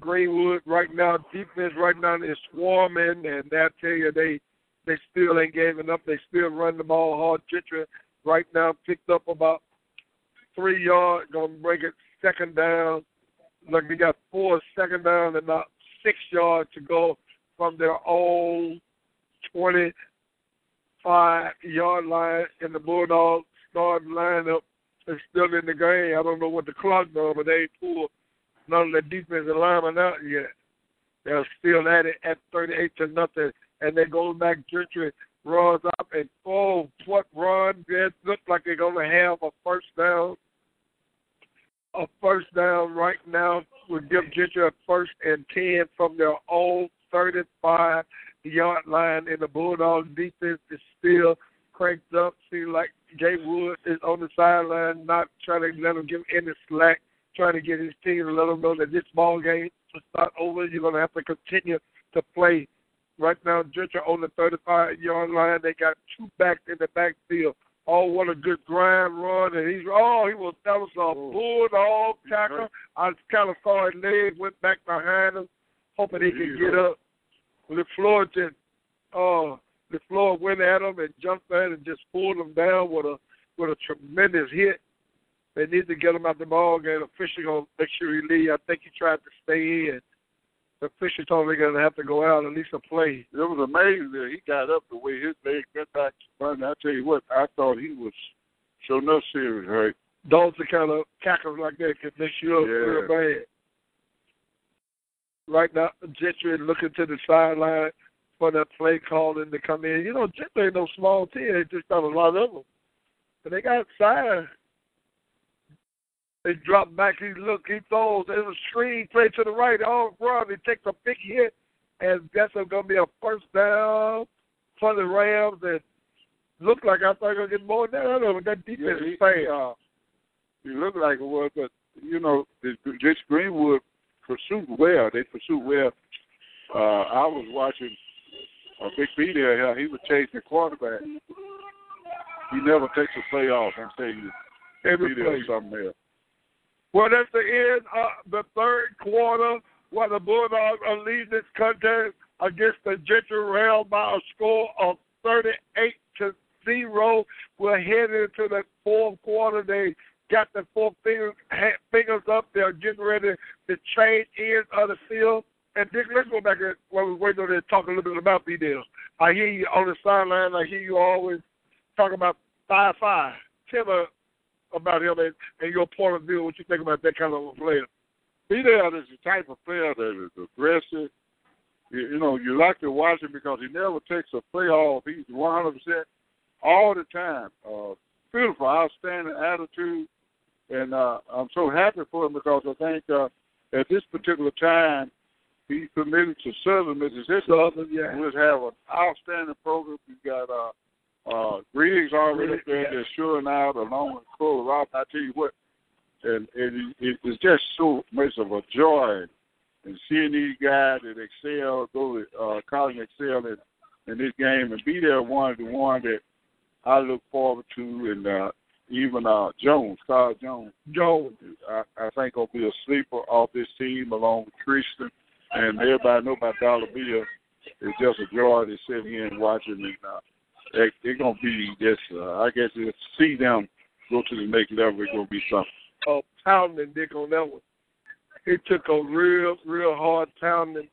Greenwood right now, defense right now is swarming, and I tell you, they still ain't giving up. They still run the ball hard. Gentry right now picked up about 3 yards, going to break it. Second down, look, we got 4 second down and about 6 yards to go from their own 25-yard line, and the Bulldogs starting lineup is still in the game. I don't know what the clock does, but they ain't pulled none of the defensive linemen out yet. They're still at it at 38-0, and they go back. Gentry runs up and what run? It looks like they're going to have a first down. A first down right now would give Gentry a 1st and 10 from their own 35-yard line, and the Bulldogs defense is still cranked up. Seems like Jay Wood is on the sideline, not trying to let him give any slack, trying to get his team to let them know that this ball game is not over. You're going to have to continue to play. Right now, Gentry on the 35-yard line. They got two backs in the backfield. Oh, what a good grand run. And that was a bulldog tackle. I kind of saw his leg went back behind him, hoping he could get up. LeFleur went at him and jumped in and just pulled him down with a tremendous hit. They need to get him out the ball game. Official going to make sure he leaves. I think he tried to stay in. The official told him they're going to have to go out at least a play. It was amazing that he got up the way his leg went back to front. I tell you what, I thought he was so not serious, right? Those are kind of cackles like that can mess you up real bad. Right now, Gentry looking to the sideline for that play calling to come in. You know, Gentry ain't no small team. They just got a lot of them. But they got signed. They drop back. He throws. There's a screen play to the right. All run. He takes a big hit, and that's going to be a first down for the Rams. And looked like I thought going to get more than that. That defense is fast. He looked like it was, but you know, this Greenwood pursued well. They pursued well. I was watching a big video here. He would chase the quarterback. He never takes a play off. I'm saying every play something else. Well, that's the end of the third quarter where the Bulldogs are leading this contest against the Gentry Rail by a score of 38-0. We're heading into the fourth quarter. They got the four fingers up. They're getting ready to change ends of the field. And, Dick, let's go back while we're waiting on there to talk a little bit about B-Dale. I hear you on the sideline. I hear you always talk about 5-5. Tell me about him and your point of view, what you think about that kind of a player. Dedell is the type of player that is aggressive. You know, you like to watch him because he never takes a play off. He's 100% all the time. Beautiful, outstanding attitude. And I'm so happy for him because I think at this particular time, he's committed to Southern Mississippi. We'll have an outstanding program. We've got Greeley's already up there. They're shoring out along with Colorado. I tell you what, and it's just so much of a joy and seeing these guys that excel, go to college and excel in this game and be there one that I look forward to. And even Carl Jones, I think will be a sleeper off this team along with Christian. And everybody know about Dollar Bill. It's just a joy to sit here and watch him and they're going to be just, I guess, to see them go to the next level, it's going to be something. Oh, pounding, Dick, on that one. It took a real, real hard pounding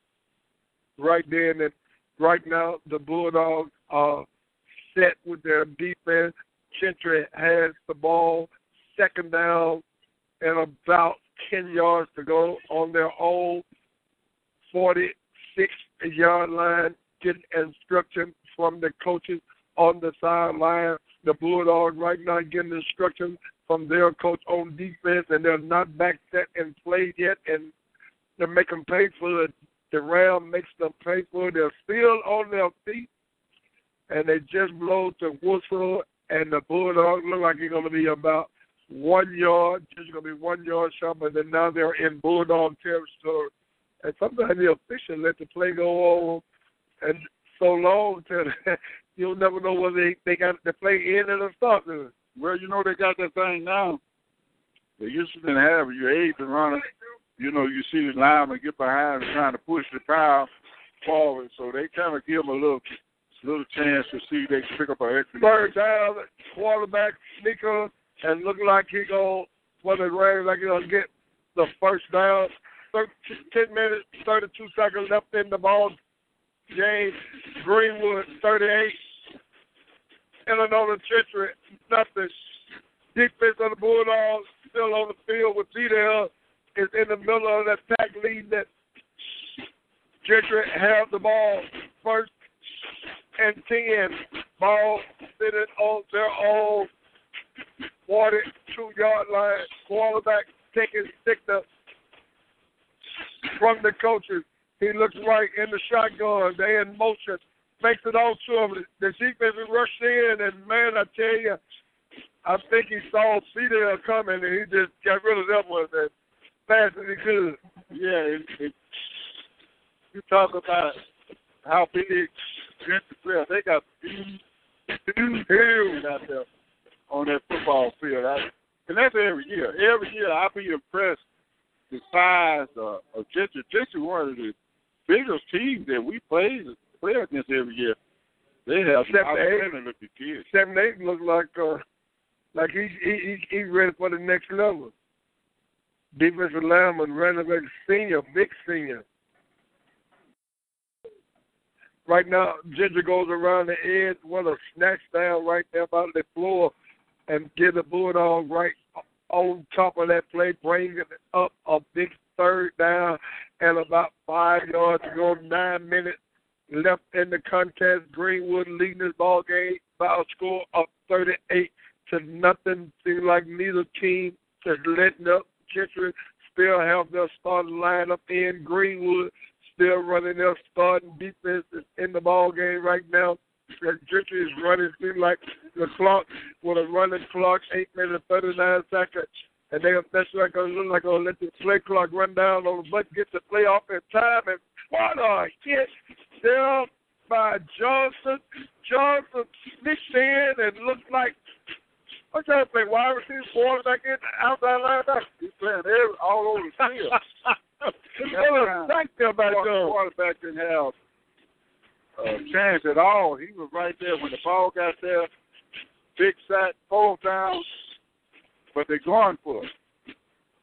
right there. And right now, the Bulldogs are set with their defense. Gentry has the ball, second down, and about 10 yards to go on their own 46-yard line. Getting instruction from the coaches on the sideline. The Bulldogs right now getting instruction from their coach on defense, and they're not back set and played yet, and they're making pay for it. The round makes them pay for it. They're still on their feet, and they just blow the whistle, and the Bulldogs look like it's going to be about 1 yard, just going to be 1 yard shot, but then now they're in Bulldog territory. And sometimes the official let the play go on and so long that you'll never know whether they got the play in or start. Well, you know, they got that thing now. They used to didn't have it. You're able to run it. You know, you see the lineman get behind and trying to push the pile forward. So they kind of give them a little chance to see if they can pick up an extra. Third down, quarterback, sneaker, and look like he going to get the first down. 10 minutes, 32 seconds left in the ball. James Greenwood, 38. Illinois Gentry, nothing. Defense of the Bulldogs still on the field with Dedell is in the middle of that pack lead that Gentry have the ball. First and 10. Ball sitting on their own 42-yard line. Quarterback taking signal from the coaches. He looks right in the shotgun. They in motion. Makes it all to him. The defense is rushed in, and, man, I tell you, I think he saw Cedar coming, and he just got rid of that one as fast as he could. Yeah, you talk about how big Gentry players. They got huge out there. on that football field. And that's every year. Every year I'll be impressed the size of Gentry. Gentry, one of the biggest teams that we play against every year. They have 7-8 look at kids. 7-8 look like he's ready for the next level. Defensive lineman, running back, senior, big senior. Right now, Ginger goes around the edge, what a snatch down right there by the floor, and get the Bulldog right on top of that play, bring it up a big third down, and about 5 yards to go, 9 minutes left in the contest. Greenwood leading this ball game by a score of 38-0. Seems like neither team is letting up. Gentry still have their starting lineup in. Greenwood still running their starting defense is in the ball game right now. Gentry is running through like the clock with a running clock, 8 minutes and 39 seconds, and that's like they're gonna let the play clock run down on the button, get the play off in time, and what a hit down by Johnson. Johnson sneaks in and looks like. I'm trying to play wide receiver, quarterback, outside linebacker. He's playing all over the field. Quarterback didn't have a chance at all. He was right there when the ball got there. Big sack, 4 downs, but they're going for it.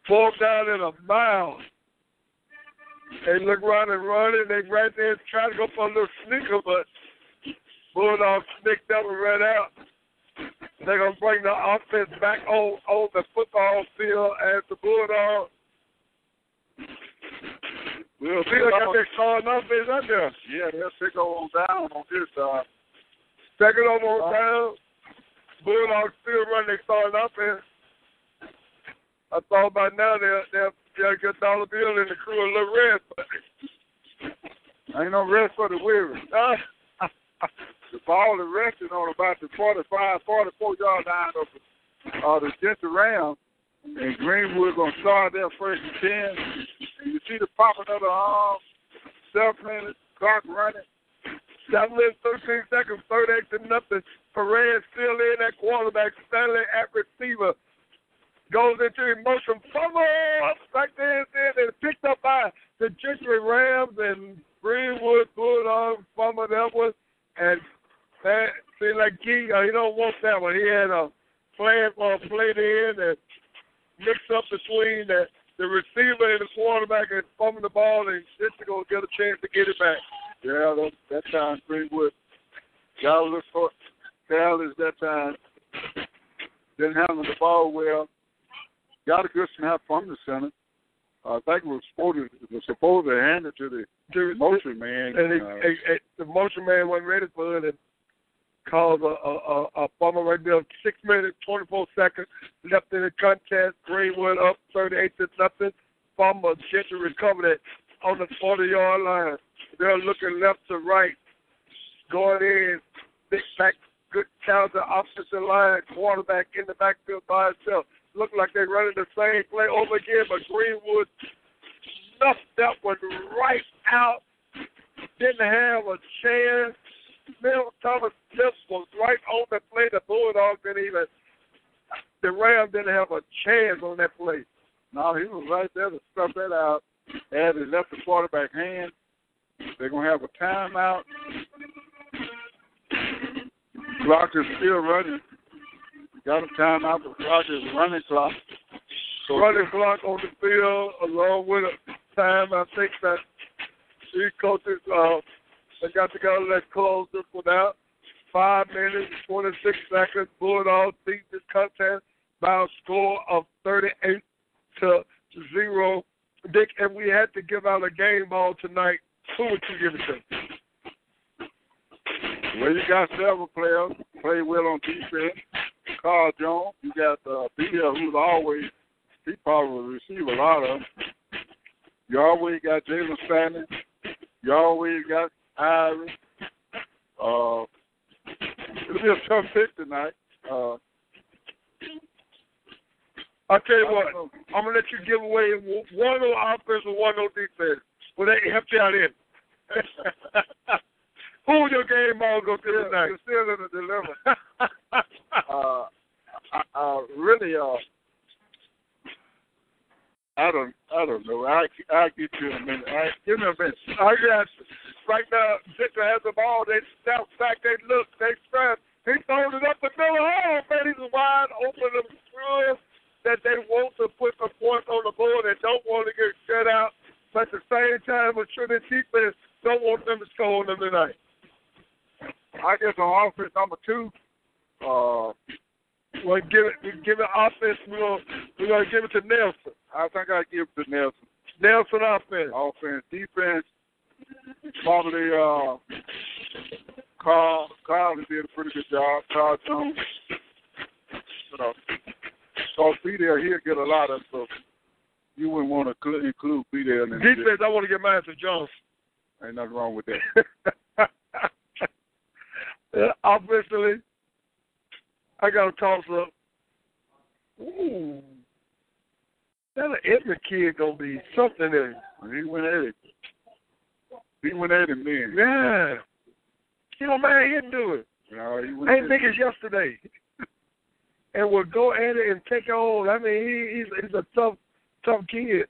4 down in a mile. They look around and running. They right there trying to go for a little sneaker, but Bulldog sneaked up and ran out. They're going to bring the offense back on the football field as the Bulldogs. We'll see they got their starting offense up there. Yeah, they'll pick on down on this side. Second over on down. Bulldogs still running their starting offense. I thought by now they'll get Dollar Bill and the crew a little rest. But ain't no rest for the weary. The ball is resting on about the 44-yard line of the Gentry Rams, and Greenwood going to start their first and 10. And you see the popping of the arm, self-planted, clock running. 13 seconds, 38-0. Perez still in at quarterback, Stanley at receiver. Goes into emotion, fumble back there, and it's picked up by the Gentry Rams, and Greenwood Bulldogs fumble that one. And that seemed like he don't want that one. He had a plan for a play to end and mix up between the receiver and the quarterback and bumping the ball, and Gentry going to get a chance to get it back. Yeah, that time Greenwood got a little short. Dallas that time didn't handle the ball well. Got a good snap from the center. I think it was supposed to hand it to the motion man. And the motion man wasn't ready for it and caused a bummer right there. 6 minutes, 24 seconds left in the contest. Greenwood up 38-0. Bummer, Gentry recovered it on the 40-yard line. They're looking left to right. Going in, big back, good counter, opposite line, quarterback in the backfield by himself. Look like they're running the same play over again, but Greenwood snuffed that one right out. Didn't have a chance. Middle Thomas Smith was right on the play. The Bulldogs the Rams didn't have a chance on that play. No, he was right there to stuff that out. As he left the quarterback hand, they're going to have a timeout. Clock is still running. Got a timeout, the clock is running clock. So running clock on the field along with a time. I think that these coaches, they got to go. Let's close this one out. 5 minutes, 26 seconds. Bulldogs beat this contest by a score of 38-0. Dick, and we had to give out a game ball tonight. Who would you give it to? Well, you got several players play well on defense. Carl Jones, you got Bill, who's always, he probably receive a lot of. You always got Jalen Stanley. You always got Iverson. It'll be a tough pick tonight. I'll tell you what, I'm going to let you give away one on offense and one on defense. Well, they helped you out in. Who your game ball go to tonight? You're still in the dilemma. I don't know. I'll get you in a minute. Give me a minute. I got right now. Victor has the ball. They step back. They look. They strap. He throws it up the middle. Oh, man, he's wide open. The screws that they want to put the points on the board and don't want to get shut out. But at the same time, I'm sure the defense don't want them to score on them tonight. I guess on offense, number two, we'll give it offense. We're going to give it to Nelson. I think I'll give it to Nelson. Nelson offense. Offense. Defense, probably Carl. Carl did a pretty good job. Carl Jones. You know, so be there. He'll get a lot of stuff. You wouldn't want to include be there. In defense, I want to get mine to Johnson. Ain't nothing wrong with that. Offensively, I got a toss-up. Ooh. That Edmund kid going to be something there. He went at it, man. Yeah. You know, man, he didn't do it. No, he went ain't niggas yesterday. And will go at it and take it on. I mean, he's a tough kid.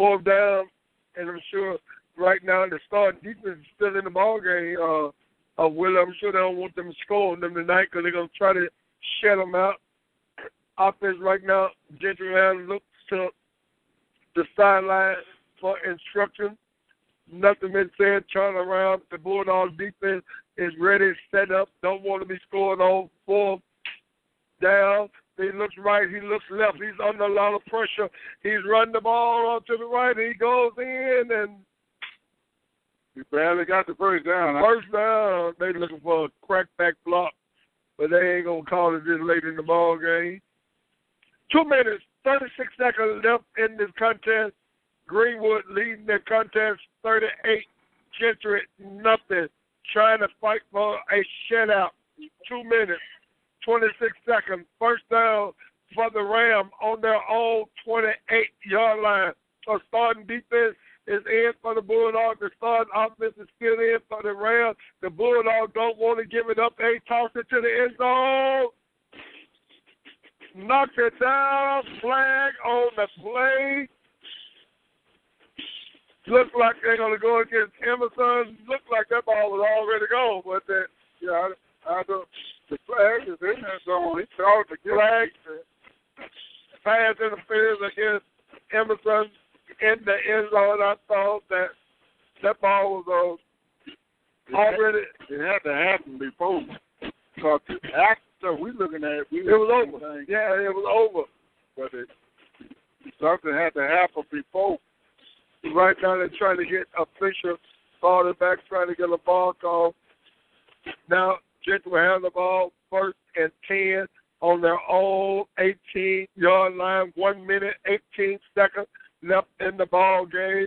4th down, and I'm sure right now the starting defense is still in the ballgame. Will, I'm sure they don't want them to score on them tonight because they're going to try to shut them out. Offense right now, Gentry looks to the sideline for instruction. Nothing been said. Turn around. The Bulldog defense is ready, set up. Don't want to be scored on. 4th down. He looks right. He looks left. He's under a lot of pressure. He's running the ball to the right. He goes in and he barely got the first down. First down. They looking for a crackback block, but they ain't going to call it this late in the ball game. 2 minutes, 36 seconds left in this contest. Greenwood leading the contest 38. Gentry, nothing. Trying to fight for a shutout. 2 minutes, 26 seconds. First down for the Ram on their own 28-yard line. So starting defense is in for the Bulldogs. The starting offense is still in for the Rams. The Bulldogs don't want to give it up. They toss it to the end zone. Knock it down. Flag on the play. Looks like they're going to go against Emerson. Looks like that ball was already gone. But that, yeah, I don't, the flag is in that zone. He started to get flag. Pass interference against Emerson. In the end zone, I thought that ball was already. It had to happen before. Because after we looking at it, it was over. Yeah, it was over. But something had to happen before. Right now, they're trying to get a Fisher quarterback, trying to get a ball call. Now, Gentry will have the ball 1st and 10 on their own 18-yard line. 1 minute, 18 seconds. Left in the ball game.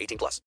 18+.